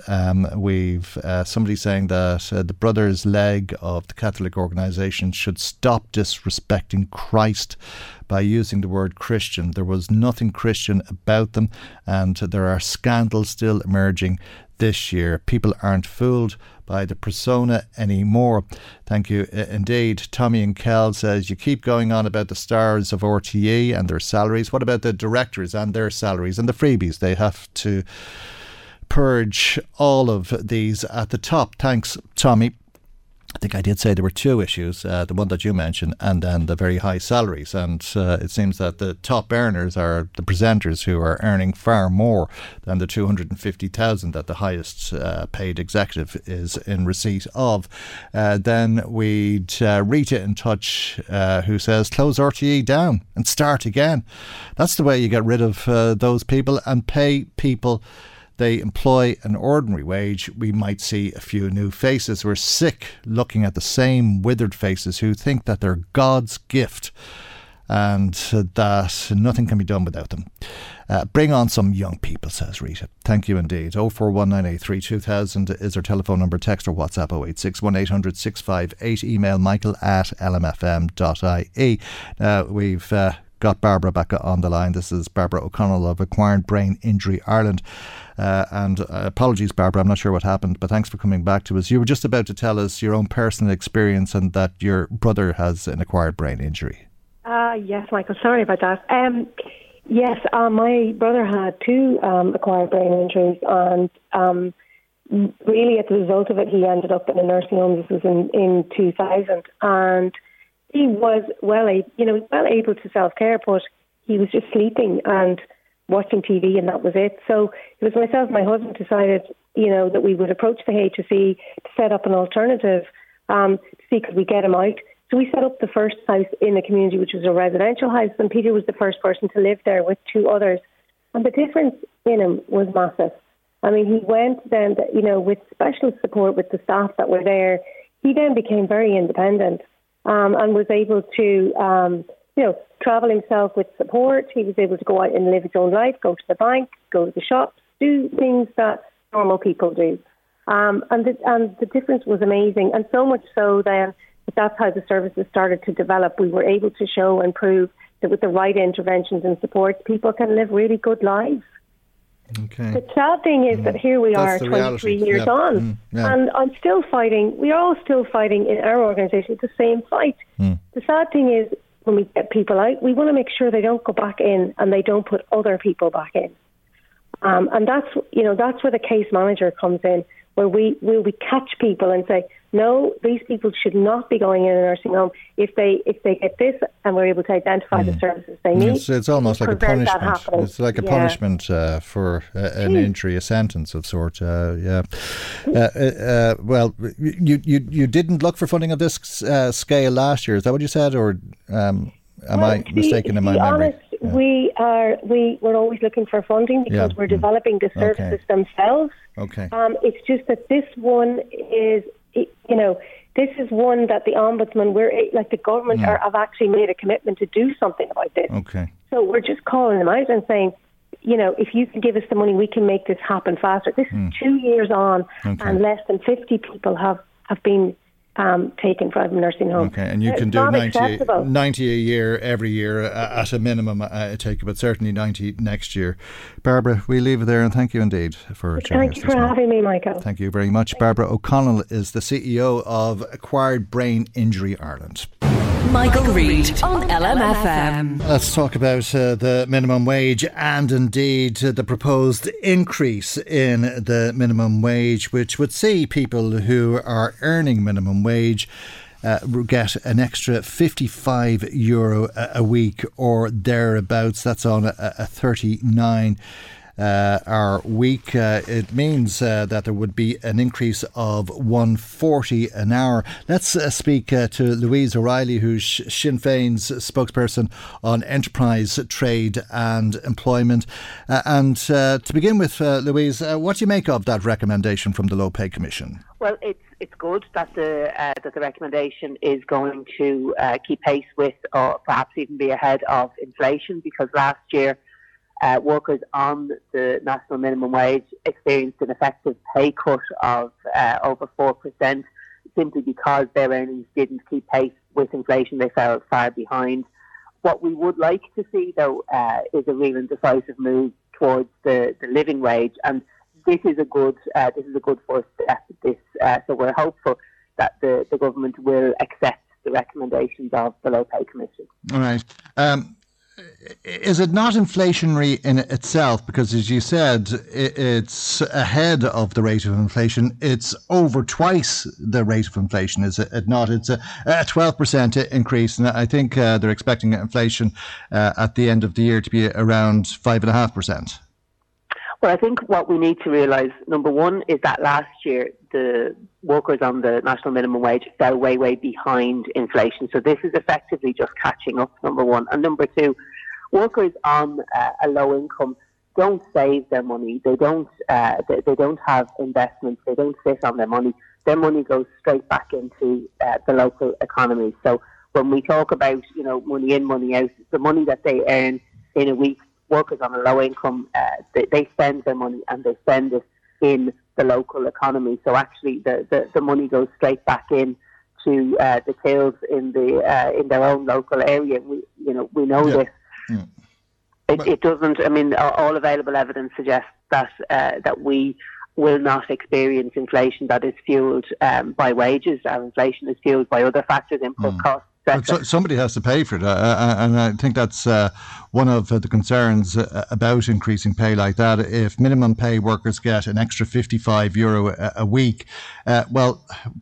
We've somebody saying that the Brothers leg of the Catholic organisation should stop disrespecting Christ by using the word Christian. There was nothing Christian about them, and there are scandals still emerging this year. People aren't fooled by the persona anymore. Thank you indeed. Tommy and Kel says, you keep going on about the stars of RTÉ and their salaries. What about the directors and their salaries and the freebies? They have to purge all of these at the top. Thanks, Tommy. I think I did say there were two issues, the one that you mentioned, and then the very high salaries. And it seems that the top earners are the presenters, who are earning far more than the 250,000 that the highest paid executive is in receipt of. Then we'd Rita in touch, who says, close RTÉ down and start again. That's the way you get rid of those people and pay people they employ an ordinary wage. We might see a few new faces. We're sick looking at the same withered faces who think that they're God's gift and that nothing can be done without them. Bring on some young people, says Rita. Thank you indeed. 041983200 is our telephone number. Text or WhatsApp 086 1800 658. Email michael@lmfm.ie. Now we've got Barbara back on the line. This is Barbara O'Connell of Acquired Brain Injury Ireland. And apologies, Barbara, I'm not sure what happened, but thanks for coming back to us. You were just about to tell us your own personal experience and that your brother has an acquired brain injury. Yes, Michael, sorry about that. My brother had 2 acquired brain injuries, and really as a result of it, he ended up in a nursing home. This was in 2000, and he was well able to self-care, but he was just sleeping and watching TV, and that was it. So it was myself and my husband decided, that we would approach the HSE to set up an alternative to see could we get him out. So we set up the first house in the community, which was a residential house, and Peter was the first person to live there with 2 others. And the difference in him was massive. I mean, he went then, with special support with the staff that were there, he then became very independent. and was able to, travel himself with support. He was able to go out and live his own life, go to the bank, go to the shops, do things that normal people do. And the difference was amazing, and so much so then that's how the services started to develop. We were able to show and prove that with the right interventions and support, people can live really good lives. Okay. The sad thing is that here we that's are 23 years on, and I'm still fighting. We are all still fighting in our organisation the same fight. The sad thing is when we get people out, we want to make sure they don't go back in and they don't put other people back in. And that's where the case manager comes in, where we catch people and say, no, these people should not be going in a nursing home if they get this, and we're able to identify the services they need. It's almost like a punishment. It's like a punishment for an injury, a sentence of sort. Well, you didn't look for funding of this scale last year. Is that what you said, or am I mistaken in my memory? Yeah. We're always looking for funding because we're developing the services themselves. Okay. It's just that this one is, this is one that the Ombudsman, the government have actually made a commitment to do something about this. Okay. So we're just calling them out and saying, if you can give us the money, we can make this happen faster. This is 2 years on, and less than 50 people have been taken from a nursing home. Okay, and you can do 90 a year every year at a minimum, I take it, but certainly 90 next year. Barbara, we leave it there, and thank you indeed for joining us. Thank you for having me, Michael. Thank you very much. Barbara O'Connell is the CEO of Acquired Brain Injury Ireland. Michael Reade on LMFM. Let's talk about the minimum wage and indeed the proposed increase in the minimum wage, which would see people who are earning minimum wage get an extra €55 a week or thereabouts. That's on a 39 our week. It means that there would be an increase of €140 an hour. Let's speak to Louise O'Reilly, who's Sinn Féin's spokesperson on enterprise, trade and employment. And to begin with, Louise, what do you make of that recommendation from the Low Pay Commission? Well, it's good that the recommendation is going to keep pace with or perhaps even be ahead of inflation, because last year workers on the national minimum wage experienced an effective pay cut of over 4% simply because their earnings didn't keep pace with inflation. They fell far behind. What we would like to see, though, is a real and decisive move towards the living wage, and this is a good first step. So we're hopeful that the government will accept the recommendations of the Low Pay Commission. All right. Is it not inflationary in itself? Because, as you said, it's ahead of the rate of inflation. It's over twice the rate of inflation, is it not? It's a 12% increase, and I think they're expecting inflation at the end of the year to be around 5.5%. Well, I think what we need to realise, number one, is that last year the workers on the national minimum wage fell way, way behind inflation. So this is effectively just catching up, number one. And number two, workers on a low income don't save their money. They don't they don't have investments. They don't sit on their money. Their money goes straight back into the local economy. So when we talk about, money in, money out, the money that they earn in a week, workers on a low income, they spend their money, and they spend it in the local economy. So actually the money goes straight back in to the tills in their own local area. We know this. Yeah. It doesn't, all available evidence suggests that we will not experience inflation that is fueled by wages. Our inflation is fueled by other factors, input costs. But somebody has to pay for it, and I think that's one of the concerns about increasing pay like that. If minimum pay workers get an extra €55 a week,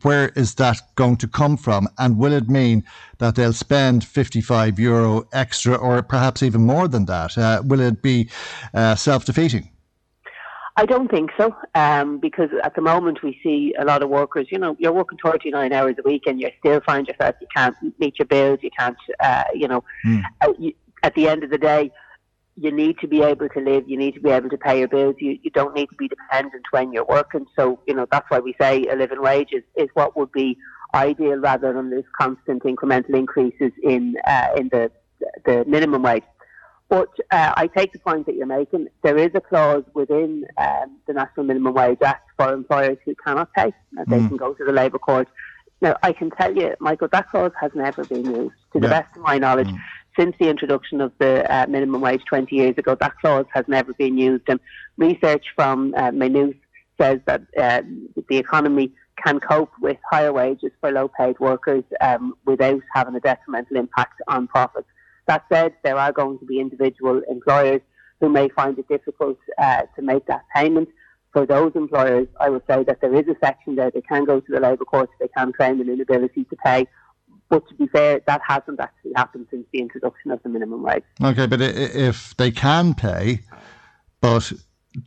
where is that going to come from? And will it mean that they'll spend €55 extra, or perhaps even more than that? Will it be self-defeating? I don't think so, because at the moment we see a lot of workers, you're working 39 hours a week and you still find yourself, you can't meet your bills, you can't, at the end of the day, you need to be able to live, you need to be able to pay your bills, you don't need to be dependent when you're working. So, you know, that's why we say a living wage is what would be ideal rather than this constant incremental increases in the minimum wage. But I take the point that you're making. There is a clause within the National Minimum Wage Act for employers who cannot pay. They can go to the Labour Court. Now, I can tell you, Michael, that clause has never been used, to the best of my knowledge. Since the introduction of the minimum wage 20 years ago, that clause has never been used. And research from Maynooth says that the economy can cope with higher wages for low-paid workers without having a detrimental impact on profits. That said, there are going to be individual employers who may find it difficult to make that payment. For those employers, I would say that there is a section there. They can go to the Labour Court, they can claim an inability to pay. But to be fair, that hasn't actually happened since the introduction of the minimum wage. OK, but if they can pay, but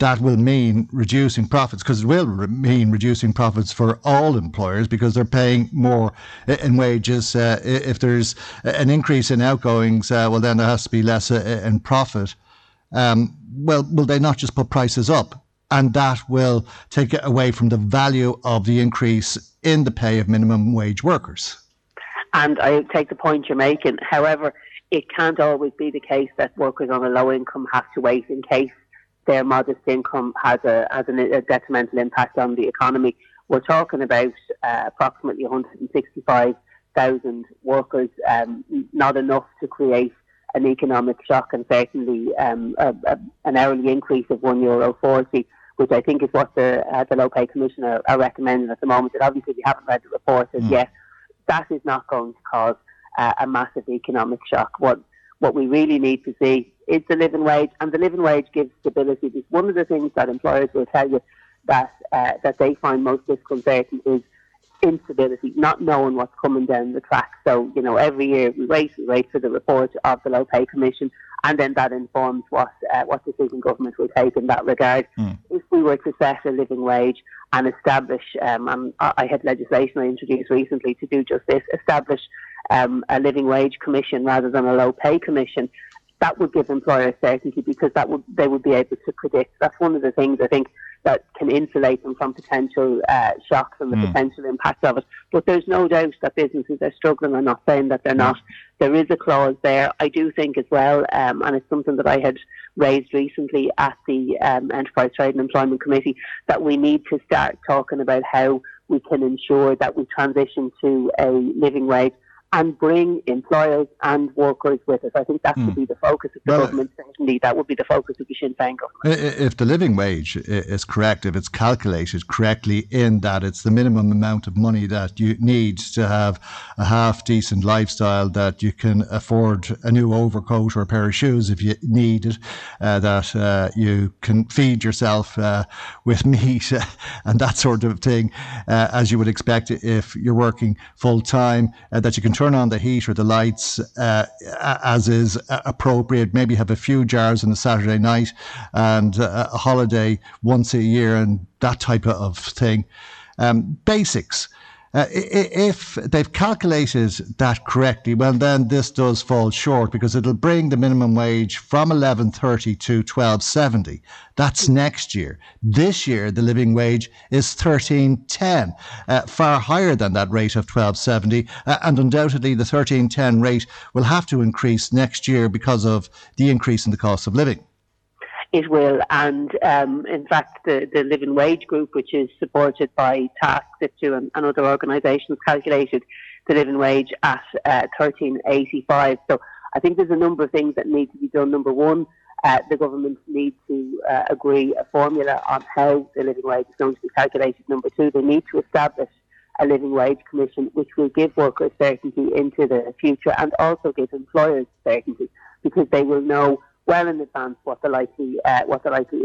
that will mean reducing profits, because it will mean reducing profits for all employers because they're paying more in wages. If there's an increase in outgoings, well, then there has to be less in profit. Well, will they not just put prices up? And that will take it away from the value of the increase in the pay of minimum wage workers. And I take the point you're making. However, it can't always be the case that workers on a low income have to wait in case their modest income has a detrimental impact on the economy. We're talking about approximately 165,000 workers, not enough to create an economic shock, and certainly an hourly increase of €1.40, which I think is what the Low Pay Commission are recommending at the moment. And obviously we haven't read the report as yet. That is not going to cause a massive economic shock. What we really need to see is the living wage, and the living wage gives stability. It's one of the things that employers will tell you that they find most disconcerting is instability, not knowing what's coming down the track. So, you know, every year we wait for the report of the Low Pay Commission, and then that informs what decision government will take in that regard. If we were to set a living wage and establish, and I had legislation I introduced recently to do just this, establish a living wage commission rather than a low pay commission, that would give employers certainty because they would be able to predict. That's one of the things I think that can insulate them from potential shocks and the potential impact of it. But there's no doubt that businesses are struggling. I'm not saying that they're not. There is a clause there. I do think as well, and it's something that I had raised recently at the Enterprise Trade and Employment Committee, that we need to start talking about how we can ensure that we transition to a living wage and bring employers and workers with us. I think that should be the focus of the government, certainly. That would be the focus of the Sinn Féin government. If the living wage is correct, if it's calculated correctly in that it's the minimum amount of money that you need to have a half-decent lifestyle, that you can afford a new overcoat or a pair of shoes if you need it, that you can feed yourself with meat and that sort of thing, as you would expect if you're working full-time, that you can turn on the heat or the lights as is appropriate, maybe have a few jars on a Saturday night and a holiday once a year and that type of thing. Basics. If they've calculated that correctly, well, then this does fall short because it'll bring the minimum wage from 11.30 to 12.70. That's next year. This year, the living wage is 13.10, far higher than that rate of 12.70. And undoubtedly, the 13.10 rate will have to increase next year because of the increase in the cost of living. It will, and in fact the Living Wage Group, which is supported by Task, IPTU and other organisations, calculated the living wage at €13.85. So I think there's a number of things that need to be done. Number one, the government need to agree a formula on how the living wage is going to be calculated. Number two, they need to establish a Living Wage Commission, which will give workers certainty into the future and also give employers certainty, because they will know well in advance what the likely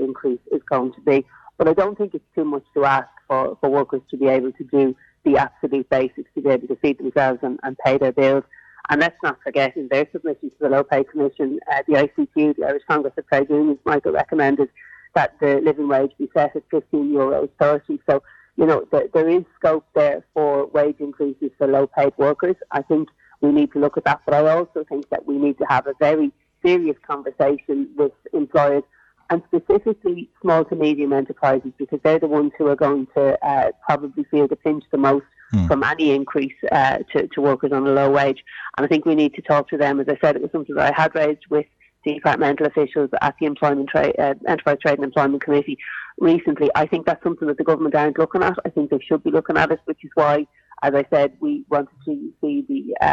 increase is going to be. But I don't think it's too much to ask for workers to be able to do the absolute basics, to be able to feed themselves and pay their bills. And let's not forget, in their submission to the Low Pay Commission, the ICTU, the Irish Congress of Trade Unions, Michael, recommended that the living wage be set at €15.30. So, you know, there is scope there for wage increases for low-paid workers. I think we need to look at that. But I also think that we need to have a very serious conversation with employers, and specifically small to medium enterprises, because they're the ones who are going to probably feel the pinch the most from any increase to workers on a low wage. And I think we need to talk to them. As I said, it was something that I had raised with departmental officials at the Enterprise Trade and Employment Committee recently. I think that's something that the government aren't looking at. I think they should be looking at it, which is why, as I said, we wanted to see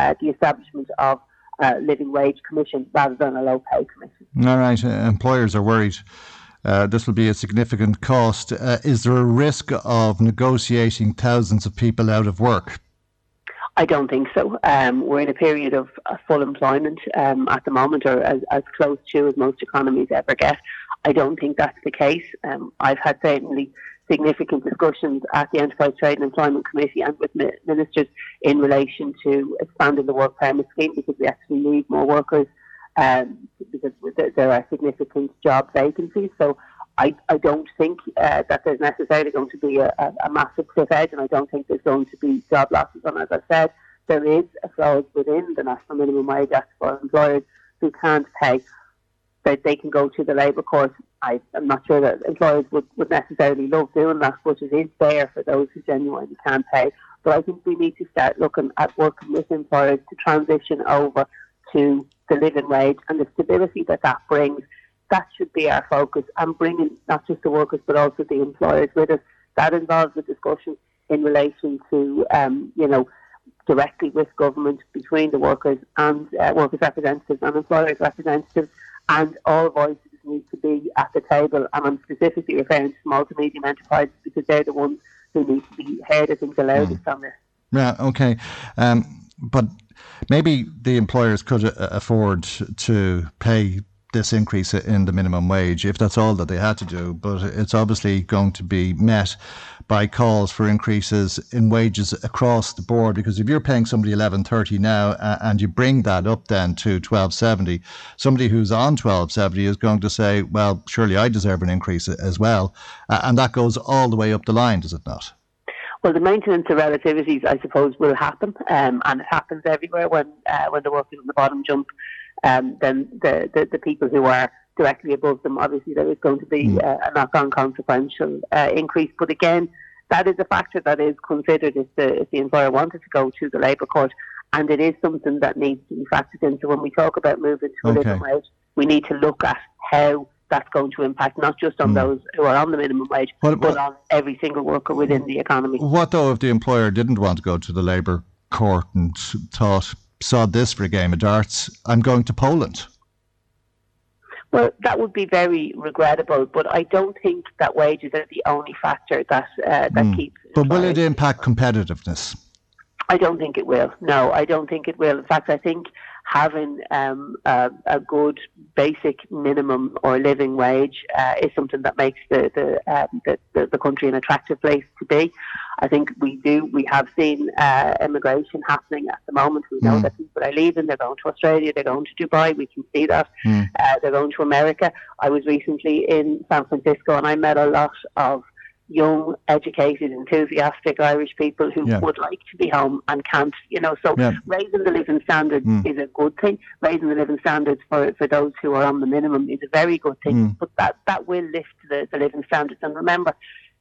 the establishment of Living Wage Commission rather than a Low Pay Commission. All right. Employers are worried this will be a significant cost. Is there a risk of negotiating thousands of people out of work? I don't think so. We're in a period of full employment at the moment, or as close to as most economies ever get. I don't think that's the case. I've had certainly significant discussions at the Enterprise Trade and Employment Committee and with ministers in relation to expanding the work permit scheme, because we actually need more workers because there are significant job vacancies. So I don't think that there's necessarily going to be a massive cliff edge, and I don't think there's going to be job losses. And as I said, there is a clause within the National Minimum Wage Act for employers who can't pay, that they can go to the labour court. I'm not sure that employers would necessarily love doing that, but it is there for those who genuinely can pay. But I think we need to start looking at working with employers to transition over to the living wage and the stability that brings. That should be our focus, and bringing not just the workers but also the employers with us. That involves a discussion in relation to, directly with government, between the workers and workers' representatives and employers' representatives, and all voices need to be at the table. And I'm specifically referring to small to medium enterprises, because they're the ones who need to be heard, I think, the loudest on this. Yeah, okay. But maybe the employers could afford to pay this increase in the minimum wage if that's all that they had to do, but it's obviously going to be met by calls for increases in wages across the board, because if you're paying somebody 11.30 now and you bring that up then to 12.70, somebody who's on 12.70 is going to say, well, surely I deserve an increase as well, and that goes all the way up the line, does it not? Well, the maintenance of relativities, I suppose, will happen, and it happens everywhere when the workers on the bottom jump. Then the people who are directly above them, obviously there is going to be a knock-on consequential increase. But again, that is a factor that is considered if the employer wanted to go to the labour court, and it is something that needs to be factored in. So when we talk about moving to a living wage, we need to look at how that's going to impact not just on those who are on the minimum wage, but on every single worker within the economy. What though if the employer didn't want to go to the labour court and saw this for a game of darts, I'm going to Poland? Well, that would be very regrettable, but I don't think that wages are the only factor that keeps... But will it impact competitiveness? I don't think it will. No, I don't think it will. In fact, I think having a good basic minimum or living wage is something that makes the country an attractive place to be. I think we have seen immigration happening at the moment. We know that people are leaving, they're going to Australia, they're going to Dubai, we can see that. They're going to America. I was recently in San Francisco and I met a lot of young, educated, enthusiastic Irish people who would like to be home and can't, so raising the living standards is a good thing. Raising the living standards for those who are on the minimum is a very good thing, but that will lift the living standards. And remember,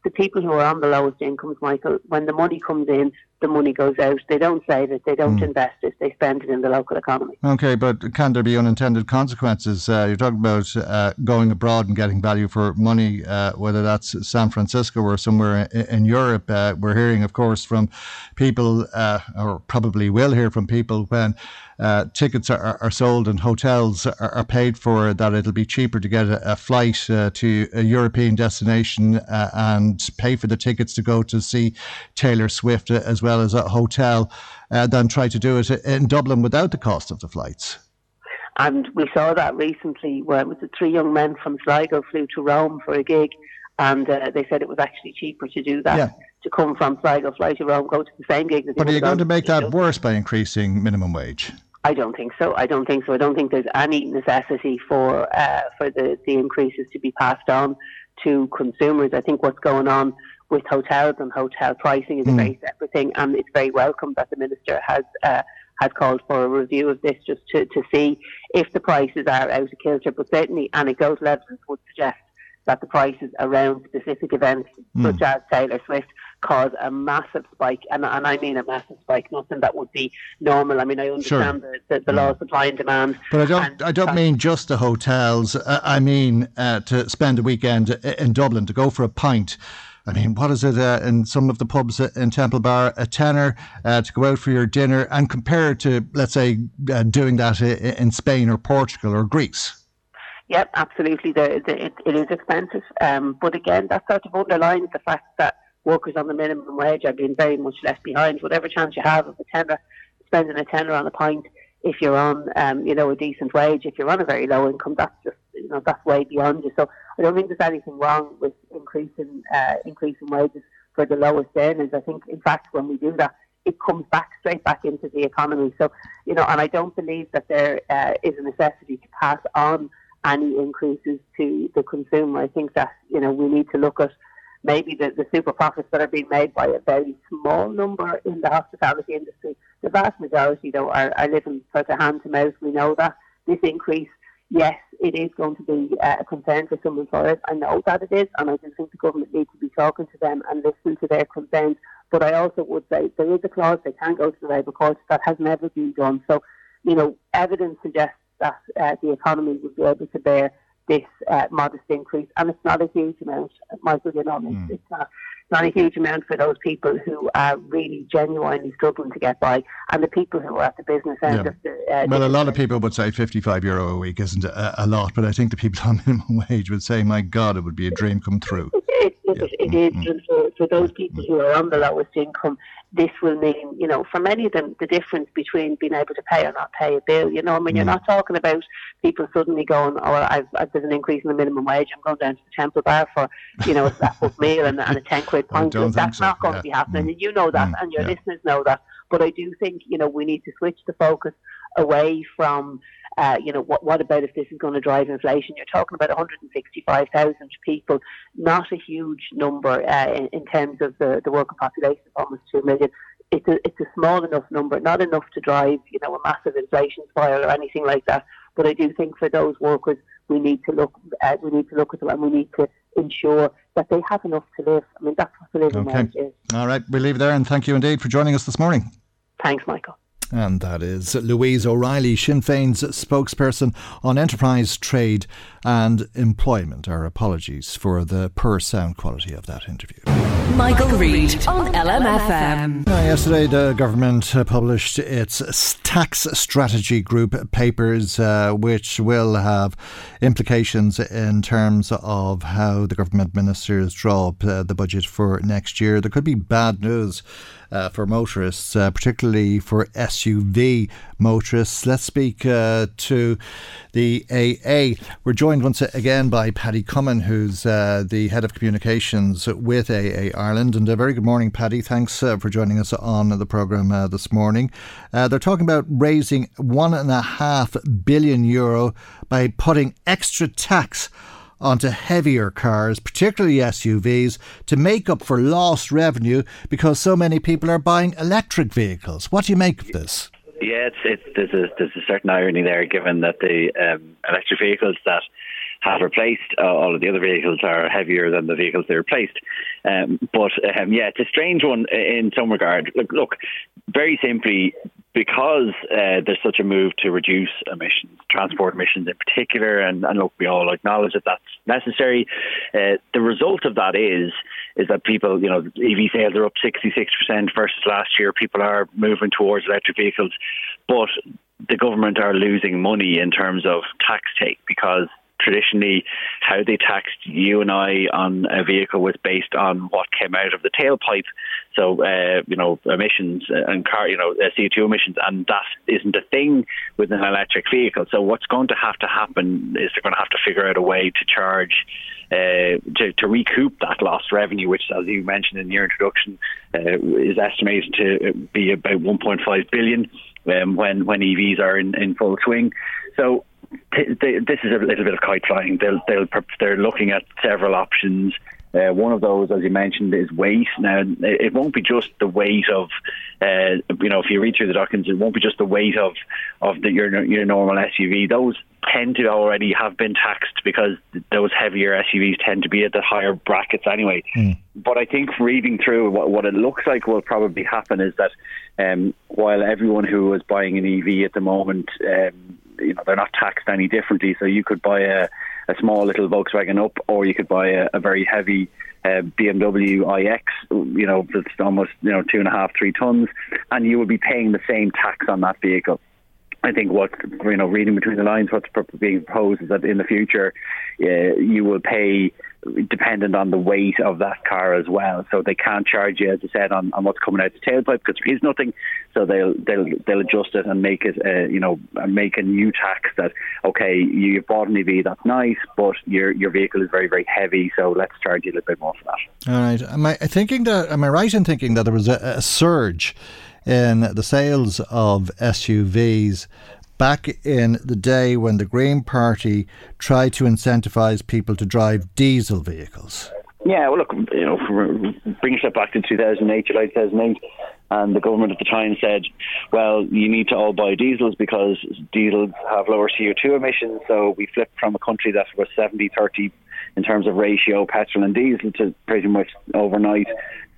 the people who are on the lowest incomes, Michael, when the money comes in, the money goes out. They don't save it, they don't invest it, they spend it in the local economy. Okay, but can there be unintended consequences? You're talking about going abroad and getting value for money, whether that's San Francisco or somewhere in Europe. We're hearing, of course, from people, or probably will hear from people when tickets are sold and hotels are paid for, that it'll be cheaper to get a flight to a European destination and pay for the tickets to go to see Taylor Swift as well as a hotel than try to do it in Dublin without the cost of the flights. And we saw that recently where it was the three young men from Sligo flew to Rome for a gig, and they said it was actually cheaper to do that. Yeah. To come from Sligo, fly to Rome, go to the same gig. But are you going to make that worse by increasing minimum wage? I don't think so. I don't think there's any necessity for the increases to be passed on to consumers. I think what's going on with hotels and hotel pricing is a very separate thing, and it's very welcome that the Minister has has called for a review of this just to see if the prices are out of kilter. But certainly anecdotal evidence would suggest that the prices around specific events such as Taylor Swift cause a massive spike, and I mean a massive spike, nothing that would be normal. I mean, I understand the law of supply and demand. But I don't mean just the hotels. I mean to spend a weekend in Dublin, to go for a pint. I mean, what is it in some of the pubs in Templebar, a tenner to go out for your dinner, and compare it to, let's say, doing that in Spain or Portugal or Greece? Yep, absolutely. It is expensive. But again, that sort of underlines the fact that workers on the minimum wage are being very much left behind. Whatever chance you have of spending a tenner on a pint, if you're on, a decent wage, if you're on a very low income, that's just, that's way beyond you. So I don't think there's anything wrong with increasing wages for the lowest earners. I think, in fact, when we do that, it comes back straight back into the economy. So, and I don't believe that there is a necessity to pass on any increases to the consumer. I think that, we need to look at maybe the super profits that are being made by a very small number in the hospitality industry. The vast majority, though, are living sort of hand to mouth. We know that this increase, yes, it is going to be a concern for some employers. I know that it is, and I do think the government needs to be talking to them and listening to their concerns. But I also would say there is a clause they can go to the Labour Court. That has never been done. So, evidence suggests that the economy would be able to bear this modest increase, and it's not a huge amount, Michael. It's not a huge amount for those people who are really genuinely struggling to get by, and the people who are at the business end of the. Well, a lot of people would say €55 a week isn't a lot, but I think the people on minimum wage would say, "My God, it would be a dream come true." It is, and for those people who are on the lowest income, this will mean, for many of them, the difference between being able to pay or not pay a bill. You're not talking about people suddenly going, there's an increase in the minimum wage, I'm going down to the Templebar for, a slap-up meal and a 10 quid pint. That's not going to be happening, and you know that, and your listeners know that. But I do think, we need to switch the focus away from, what about if this is going to drive inflation? You're talking about 165,000 people, not a huge number in terms of the worker population, almost 2 million. It's a small enough number, not enough to drive, a massive inflation spiral or anything like that. But I do think for those workers, we need to look at them, and we need to ensure that they have enough to live. I mean, that's what the living wage is. All right, we'll leave it there, and thank you indeed for joining us this morning. Thanks, Michael. And that is Louise O'Reilly, Sinn Féin's spokesperson on enterprise, trade and employment. Our apologies for the poor sound quality of that interview. Michael Reade on LMFM. Yesterday, the government published its tax strategy group papers, which will have implications in terms of how the government ministers draw up the budget for next year. There could be bad news for motorists, particularly for SUV motorists. Let's speak to the AA. We're joined once again by Paddy Cummin, who's the Head of Communications with AA Ireland. And a very good morning, Paddy. Thanks for joining us on the programme this morning. They're talking about raising €1.5 billion by putting extra tax onto heavier cars, particularly SUVs, to make up for lost revenue because so many people are buying electric vehicles. What do you make of this? Yeah, there's a certain irony there, given that the electric vehicles that have replaced all of the other vehicles are heavier than the vehicles they replaced. But it's a strange one in some regard. Look, very simply, because there's such a move to reduce emissions, transport emissions in particular, and look, we all acknowledge that that's necessary. The result of that is that people, EV sales are up 66% versus last year. People are moving towards electric vehicles, but the government are losing money in terms of tax take, because traditionally, how they taxed you and I on a vehicle was based on what came out of the tailpipe. So, emissions and CO2 emissions, and that isn't a thing with an electric vehicle. So what's going to happen is they're going to have to figure out a way to charge, to recoup that lost revenue, which, as you mentioned in your introduction, is estimated to be about 1.5 billion when EVs are in full swing. So this is a little bit of kite flying. They're looking at several options. One of those, as you mentioned, is weight. Now, it won't be just the weight of, if you read through the documents, it won't be just the weight of your normal SUV. Those tend to already have been taxed because those heavier SUVs tend to be at the higher brackets anyway. Mm. But I think reading through what it looks like will probably happen is that while everyone who is buying an EV at the moment, they're not taxed any differently. So you could buy a small little Volkswagen Up, or you could buy a very heavy BMW iX, that's almost 2.5-3 tons, and you would be paying the same tax on that vehicle. I think reading between the lines, what's being proposed is that in the future you will pay dependent on the weight of that car as well. So they can't charge you, as I said, on what's coming out the tailpipe because there is nothing. So they'll adjust it and make it make a new tax that, okay, you bought an EV, that's nice, but your vehicle is very, very heavy, so let's charge you a little bit more for that. All right. Am I right in thinking that there was a surge in the sales of SUVs back in the day when the Green Party tried to incentivise people to drive diesel vehicles? Yeah, well, look, bring yourself back to July 2008, and the government at the time said, well, you need to all buy diesels because diesels have lower CO2 emissions, so we flipped from a country that was 70-30 in terms of ratio petrol and diesel to pretty much overnight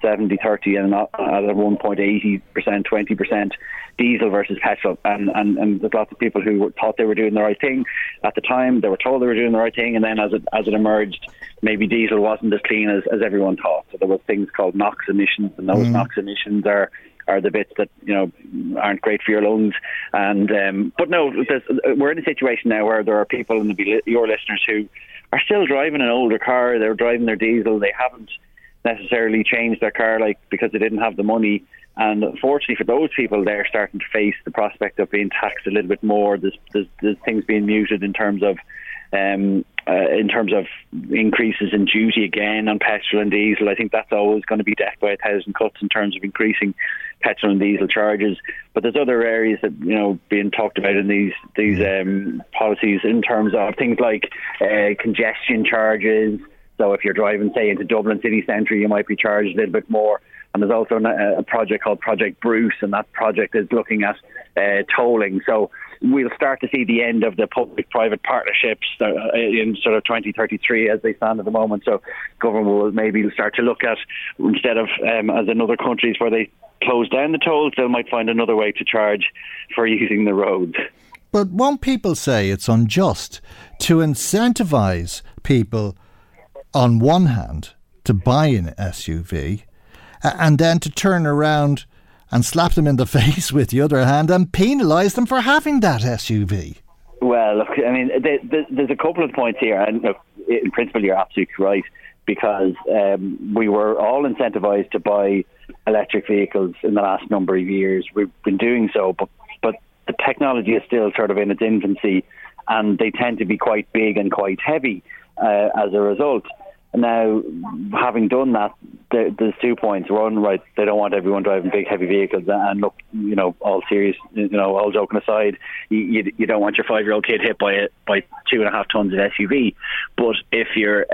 70-30 and at 1.80%, 20% diesel versus petrol. And there's lots of people who thought they were doing the right thing at the time. They were told they were doing the right thing. And then as it emerged, maybe diesel wasn't as clean as everyone thought. So there was things called NOx emissions, and those NOx emissions are the bits that aren't great for your lungs. And but no, we're in a situation now where there are people, and your listeners, who are still driving an older car. They're driving their diesel. They haven't necessarily change their car because they didn't have the money, and unfortunately for those people, they're starting to face the prospect of being taxed a little bit more. There's things being muted in terms of increases in duty again on petrol and diesel. I think that's always going to be death by a thousand cuts in terms of increasing petrol and diesel charges. But there's other areas that being talked about in these policies in terms of things like congestion charges. So if you're driving, say, into Dublin city centre, you might be charged a little bit more. And there's also a project called Project Bruce, and that project is looking at tolling. So we'll start to see the end of the public-private partnerships in sort of 2033 as they stand at the moment. So government will maybe start to look at, instead of, as in other countries where they close down the tolls, they might find another way to charge for using the roads. But won't people say it's unjust to incentivise people on one hand to buy an SUV and then to turn around and slap them in the face with the other hand and penalise them for having that SUV? Well, look, I mean, there's a couple of points here, and look, in principle you're absolutely right, because we were all incentivised to buy electric vehicles in the last number of years. We've been doing so, but the technology is still sort of in its infancy, and they tend to be quite big and quite heavy as a result. Now, having done that, there's 2 points. One, right, they don't want everyone driving big, heavy vehicles. And look, all serious, all joking aside, you don't want your 5-year-old kid hit by 2.5 tons of SUV. But if you're,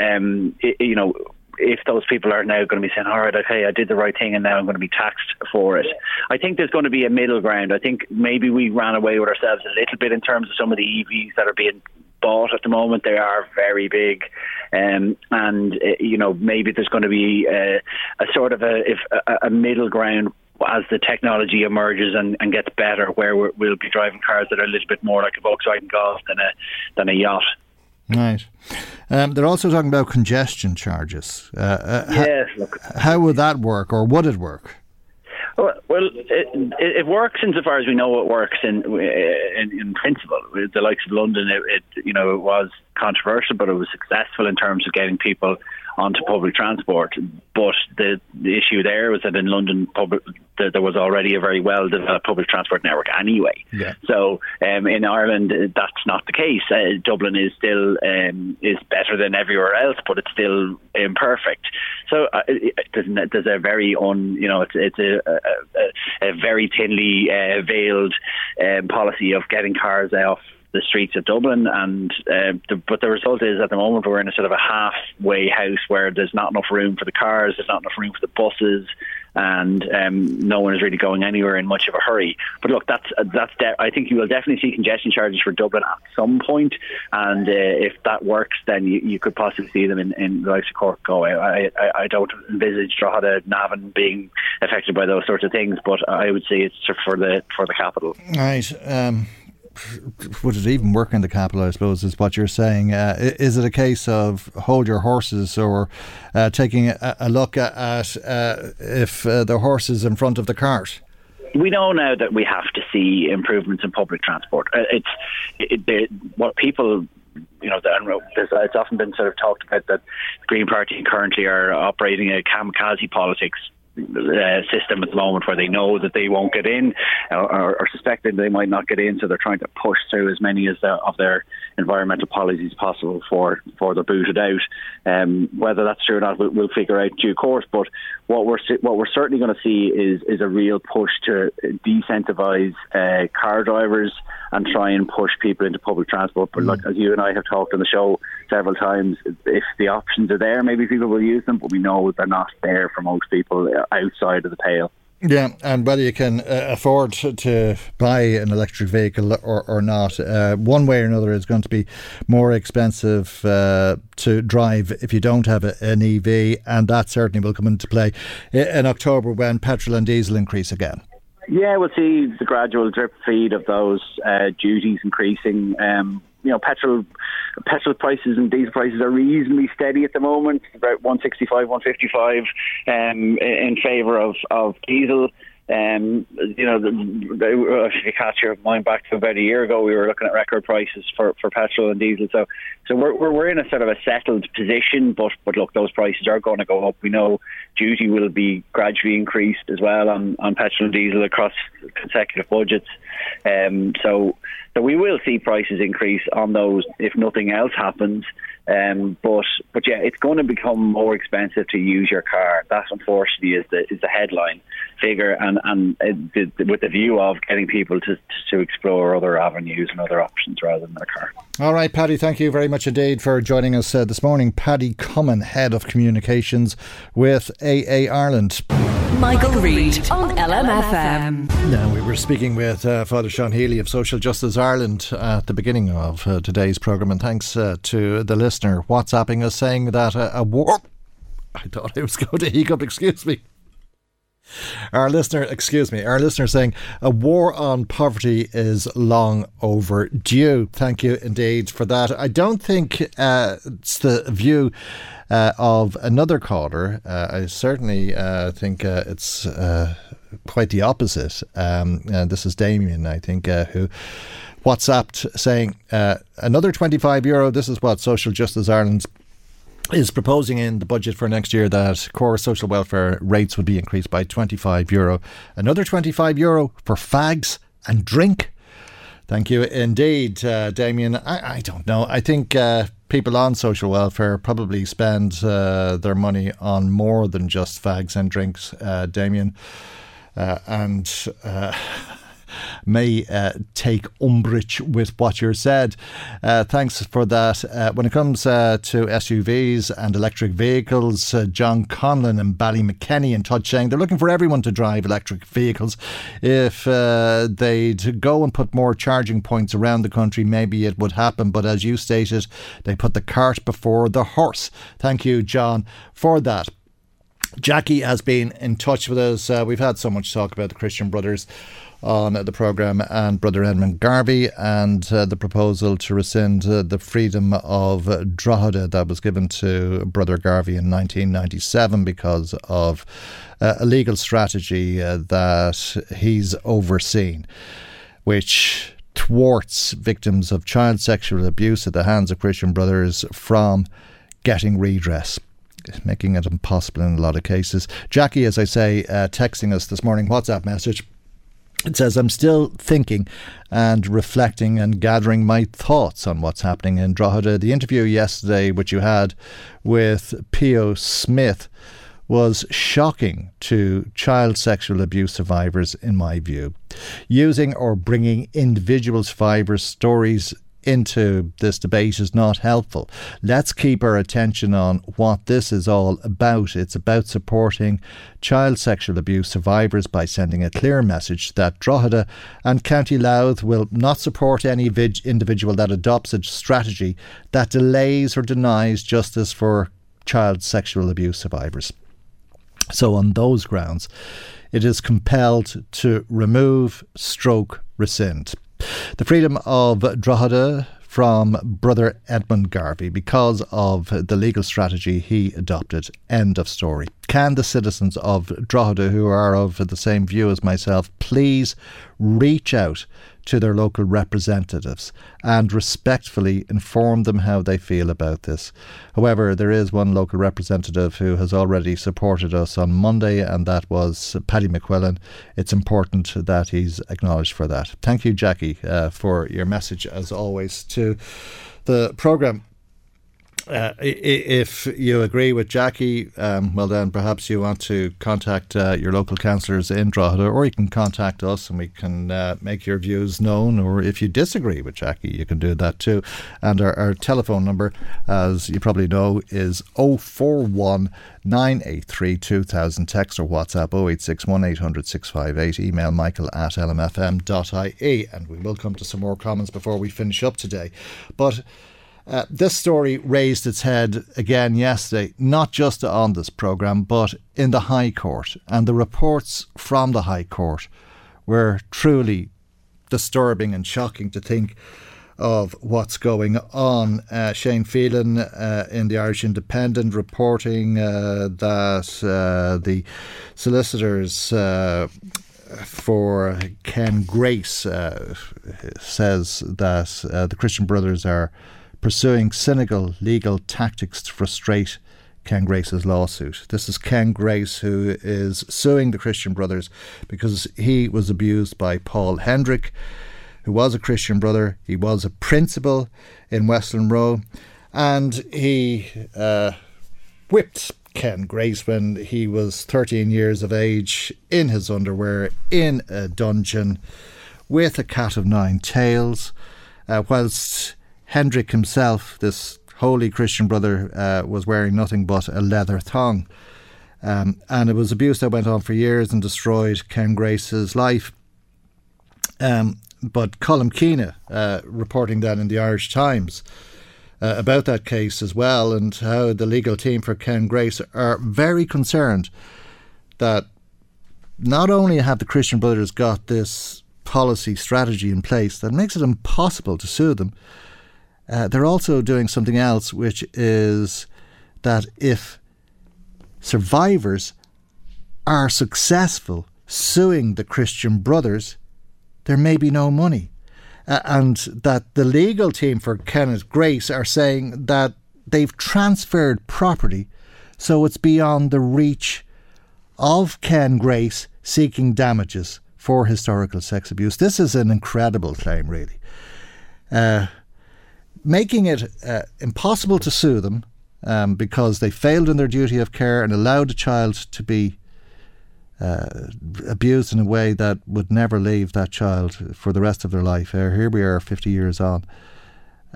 if those people are now going to be saying, all right, okay, I did the right thing and now I'm going to be taxed for it. I think there's going to be a middle ground. I think maybe we ran away with ourselves a little bit in terms of some of the EVs that are being bought at the moment. They are very big, maybe there's going to be a middle ground as the technology emerges and gets better, where we'll be driving cars that are a little bit more like a Volkswagen Golf than a yacht. Right. They're also talking about congestion charges. Yes. Look, how would that work, or would it work? Well, it works insofar as we know it works in principle. With the likes of London, it was controversial, but it was successful in terms of getting people onto public transport. But the issue there was that in London, there was already a very well-developed public transport network anyway. Yeah. So in Ireland, that's not the case. Dublin is still is better than everywhere else, but it's still imperfect. So there's a very it's a very thinly veiled policy of getting cars off the streets of Dublin, and but the result is at the moment we're in a sort of a halfway house where there's not enough room for the cars, there's not enough room for the buses, and no one is really going anywhere in much of a hurry. But look, I think you will definitely see congestion charges for Dublin at some point, and if that works, then you could possibly see them in the likes of Cork, Galway. I don't envisage Drogheda, Navan being affected by those sorts of things, but I would say it's for the capital. Right. Would it even work in the capital, I suppose, is what you're saying. Is it a case of hold your horses, or taking a look at if the horse is in front of the cart? We know now that we have to see improvements in public transport. What people... You know, it's often been sort of talked about that the Green Party currently are operating a kamikaze politics system at the moment, where they know that they won't get in or suspect that they might not get in, so they're trying to push through as many of their environmental policies possible before they're booted out. Whether that's true or not, we'll figure out in due course. But what we're certainly going to see is a real push to decentivise car drivers and try and push people into public transport. But look, as you and I have talked on the show several times, if the options are there, maybe people will use them, but we know they're not there for most people outside of the pale. Yeah, and whether you can afford to buy an electric vehicle or not, one way or another, it's going to be more expensive to drive if you don't have an EV, and that certainly will come into play in October when petrol and diesel increase again. Yeah, we'll see the gradual drip feed of those duties increasing. You know, petrol prices and diesel prices are reasonably steady at the moment, about 165, 155 in favour of diesel. You know, if you cast your mind back to about a year ago, we were looking at record prices for petrol and diesel. So we're in a sort of a settled position, but look, those prices are going to go up. We know duty will be gradually increased as well on petrol and diesel across consecutive budgets. So we will see prices increase on those if nothing else happens. But yeah, it's going to become more expensive to use your car. That, unfortunately, is the headline figure, and with the view of getting people to explore other avenues and other options rather than their car. All right, Paddy, thank you very much indeed for joining us this morning. Paddy Cummin, Head of Communications with AA Ireland. Michael Reade on LMFM. Now, we were speaking with Father Sean Healy of Social Justice Ireland at the beginning of today's programme, and thanks to the listener WhatsApping us saying that a war... I thought I was going to hiccup, excuse me. Our listener saying a war on poverty is long overdue. Thank you indeed for that. I don't think it's the view of another caller. I certainly think it's quite the opposite. And this is Damien, I think, who WhatsApped saying another €25. This is what Social Justice Ireland's is proposing in the budget for next year, that core social welfare rates would be increased by €25. Another €25 for fags and drink. Thank you indeed, Damien. I don't know. I think people on social welfare probably spend their money on more than just fags and drinks, Damien. May take umbrage with what you said. Thanks for that. When it comes to SUVs and electric vehicles, John Conlon and Ballymckenny in touch saying they're looking for everyone to drive electric vehicles. If they'd go and put more charging points around the country, maybe it would happen. But as you stated, they put the cart before the horse. Thank you, John, for that. Jackie has been in touch with us. We've had so much talk about the Christian Brothers on the programme, and Brother Edmund Garvey, and the proposal to rescind the freedom of Drogheda that was given to Brother Garvey in 1997 because of a legal strategy that he's overseen, which thwarts victims of child sexual abuse at the hands of Christian Brothers from getting redress, making it impossible in a lot of cases. Jackie, as I say, texting us this morning, WhatsApp message. It says, I'm still thinking and reflecting and gathering my thoughts on what's happening in Drogheda. The interview yesterday, which you had with P.O. Smith, was shocking to child sexual abuse survivors, in my view. Using or bringing individual survivors' stories into this debate is not helpful. Let's keep our attention on what this is all about. It's about supporting child sexual abuse survivors by sending a clear message that Drogheda and County Louth will not support any individual that adopts a strategy that delays or denies justice for child sexual abuse survivors. So on those grounds, it is compelled to remove / rescind the freedom of Drogheda from Brother Edmund Garvey because of the legal strategy he adopted. End of story. Can the citizens of Drogheda, who are of the same view as myself, please reach out to their local representatives and respectfully inform them how they feel about this? However, there is one local representative who has already supported us on Monday, and that was Paddy McQuillan. It's important that he's acknowledged for that. Thank you, Jackie, for your message, as always, to the programme. If you agree with Jackie, well then perhaps you want to contact your local councillors in Drogheda, or you can contact us and we can make your views known. Or if you disagree with Jackie, you can do that too. And our telephone number, as you probably know, is 041 983 2000. Text or WhatsApp 0861 800 658. Email michael@lmfm.ie. And we will come to some more comments before we finish up today. But this story raised its head again yesterday, not just on this programme, but in the High Court. And the reports from the High Court were truly disturbing and shocking to think of what's going on. Shane Phelan in the Irish Independent reporting that the solicitors for Ken Grace says that the Christian Brothers are pursuing cynical legal tactics to frustrate Ken Grace's lawsuit. This is Ken Grace, who is suing the Christian Brothers because he was abused by Paul Hendrick, who was a Christian brother. He was a principal in Westland Row, and he whipped Ken Grace when he was 13 years of age, in his underwear, in a dungeon, with a cat of nine tails, whilst Hendrick himself, this holy Christian brother, was wearing nothing but a leather thong. And it was abuse that went on for years and destroyed Ken Grace's life. But Colm Keena, reporting that in the Irish Times, about that case as well, and how the legal team for Ken Grace are very concerned that not only have the Christian Brothers got this policy strategy in place that makes it impossible to sue them, they're also doing something else, which is that if survivors are successful suing the Christian Brothers, there may be no money. And that the legal team for Kenneth Grace are saying that they've transferred property, so it's beyond the reach of Ken Grace seeking damages for historical sex abuse. This is an incredible claim, really. Making it impossible to sue them because they failed in their duty of care and allowed a child to be abused in a way that would never leave that child for the rest of their life. Here we are 50 years on.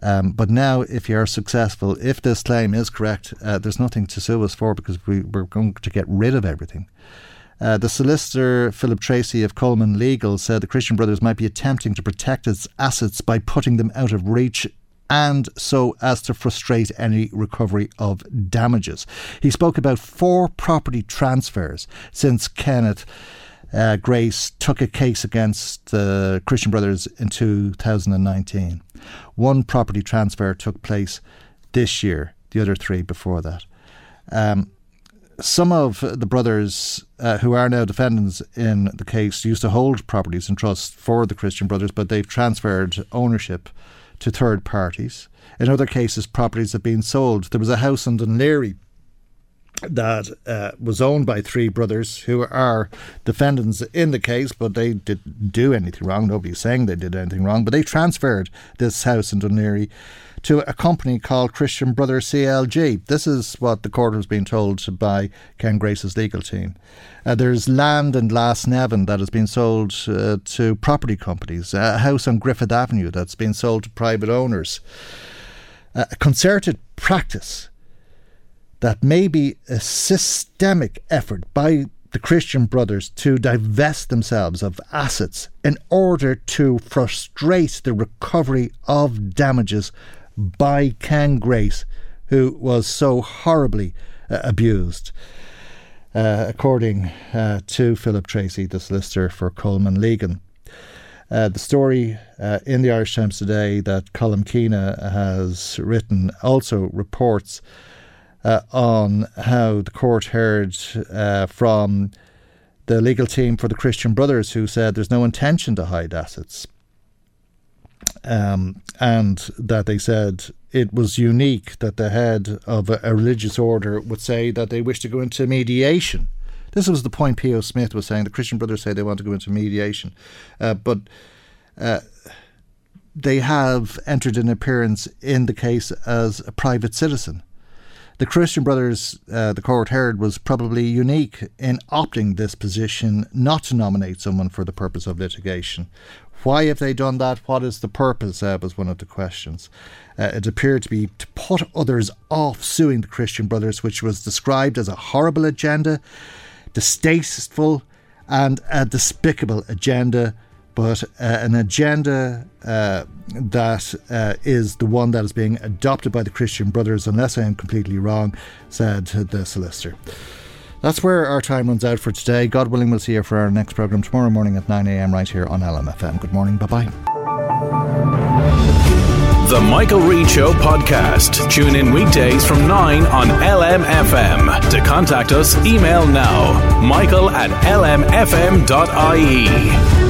But now, if you are successful, if this claim is correct, there's nothing to sue us for because we're going to get rid of everything. The solicitor, Philip Tracy of Coleman Legal, said the Christian Brothers might be attempting to protect its assets by putting them out of reach, and so as to frustrate any recovery of damages. He spoke about 4 property transfers since Kenneth Grace took a case against the Christian Brothers in 2019. 1 property transfer took place this year, the other 3 before that. Some of the brothers who are now defendants in the case used to hold properties in trust for the Christian Brothers, but they've transferred ownership to third parties. In other cases, properties have been sold. There was a house in Dunleary that was owned by three brothers who are defendants in the case, but they didn't do anything wrong. Nobody's saying they did anything wrong, but they transferred this house in Dunleary to a company called Christian Brother CLG. This is what the court has been told by Ken Grace's legal team. There's land in Glasnevin that has been sold to property companies, a house on Griffith Avenue that's been sold to private owners. A concerted practice that may be a systemic effort by the Christian Brothers to divest themselves of assets in order to frustrate the recovery of damages by Ken Grace, who was so horribly abused, according to Philip Tracy, the solicitor for Coleman Legan. The story in the Irish Times today that Colm Keena has written also reports on how the court heard from the legal team for the Christian Brothers, who said there's no intention to hide assets, and that they said it was unique that the head of a religious order would say that they wish to go into mediation. This was the point P.O. Smith was saying. The Christian Brothers say they want to go into mediation, but they have entered an appearance in the case as a private citizen. The Christian Brothers, the court heard, was probably unique in opting this position not to nominate someone for the purpose of litigation. Why have they done that? What is the purpose? Was one of the questions. It appeared to be to put others off suing the Christian Brothers, which was described as a horrible agenda, distasteful and a despicable agenda, but an agenda that is the one that is being adopted by the Christian Brothers, unless I am completely wrong, said the solicitor. That's where our time runs out for today. God willing, we'll see you for our next programme tomorrow morning at 9am right here on LMFM. Good morning, bye-bye. The Michael Reade Show podcast. Tune in weekdays from 9 on LMFM. To contact us, email now, michael@lmfm.ie.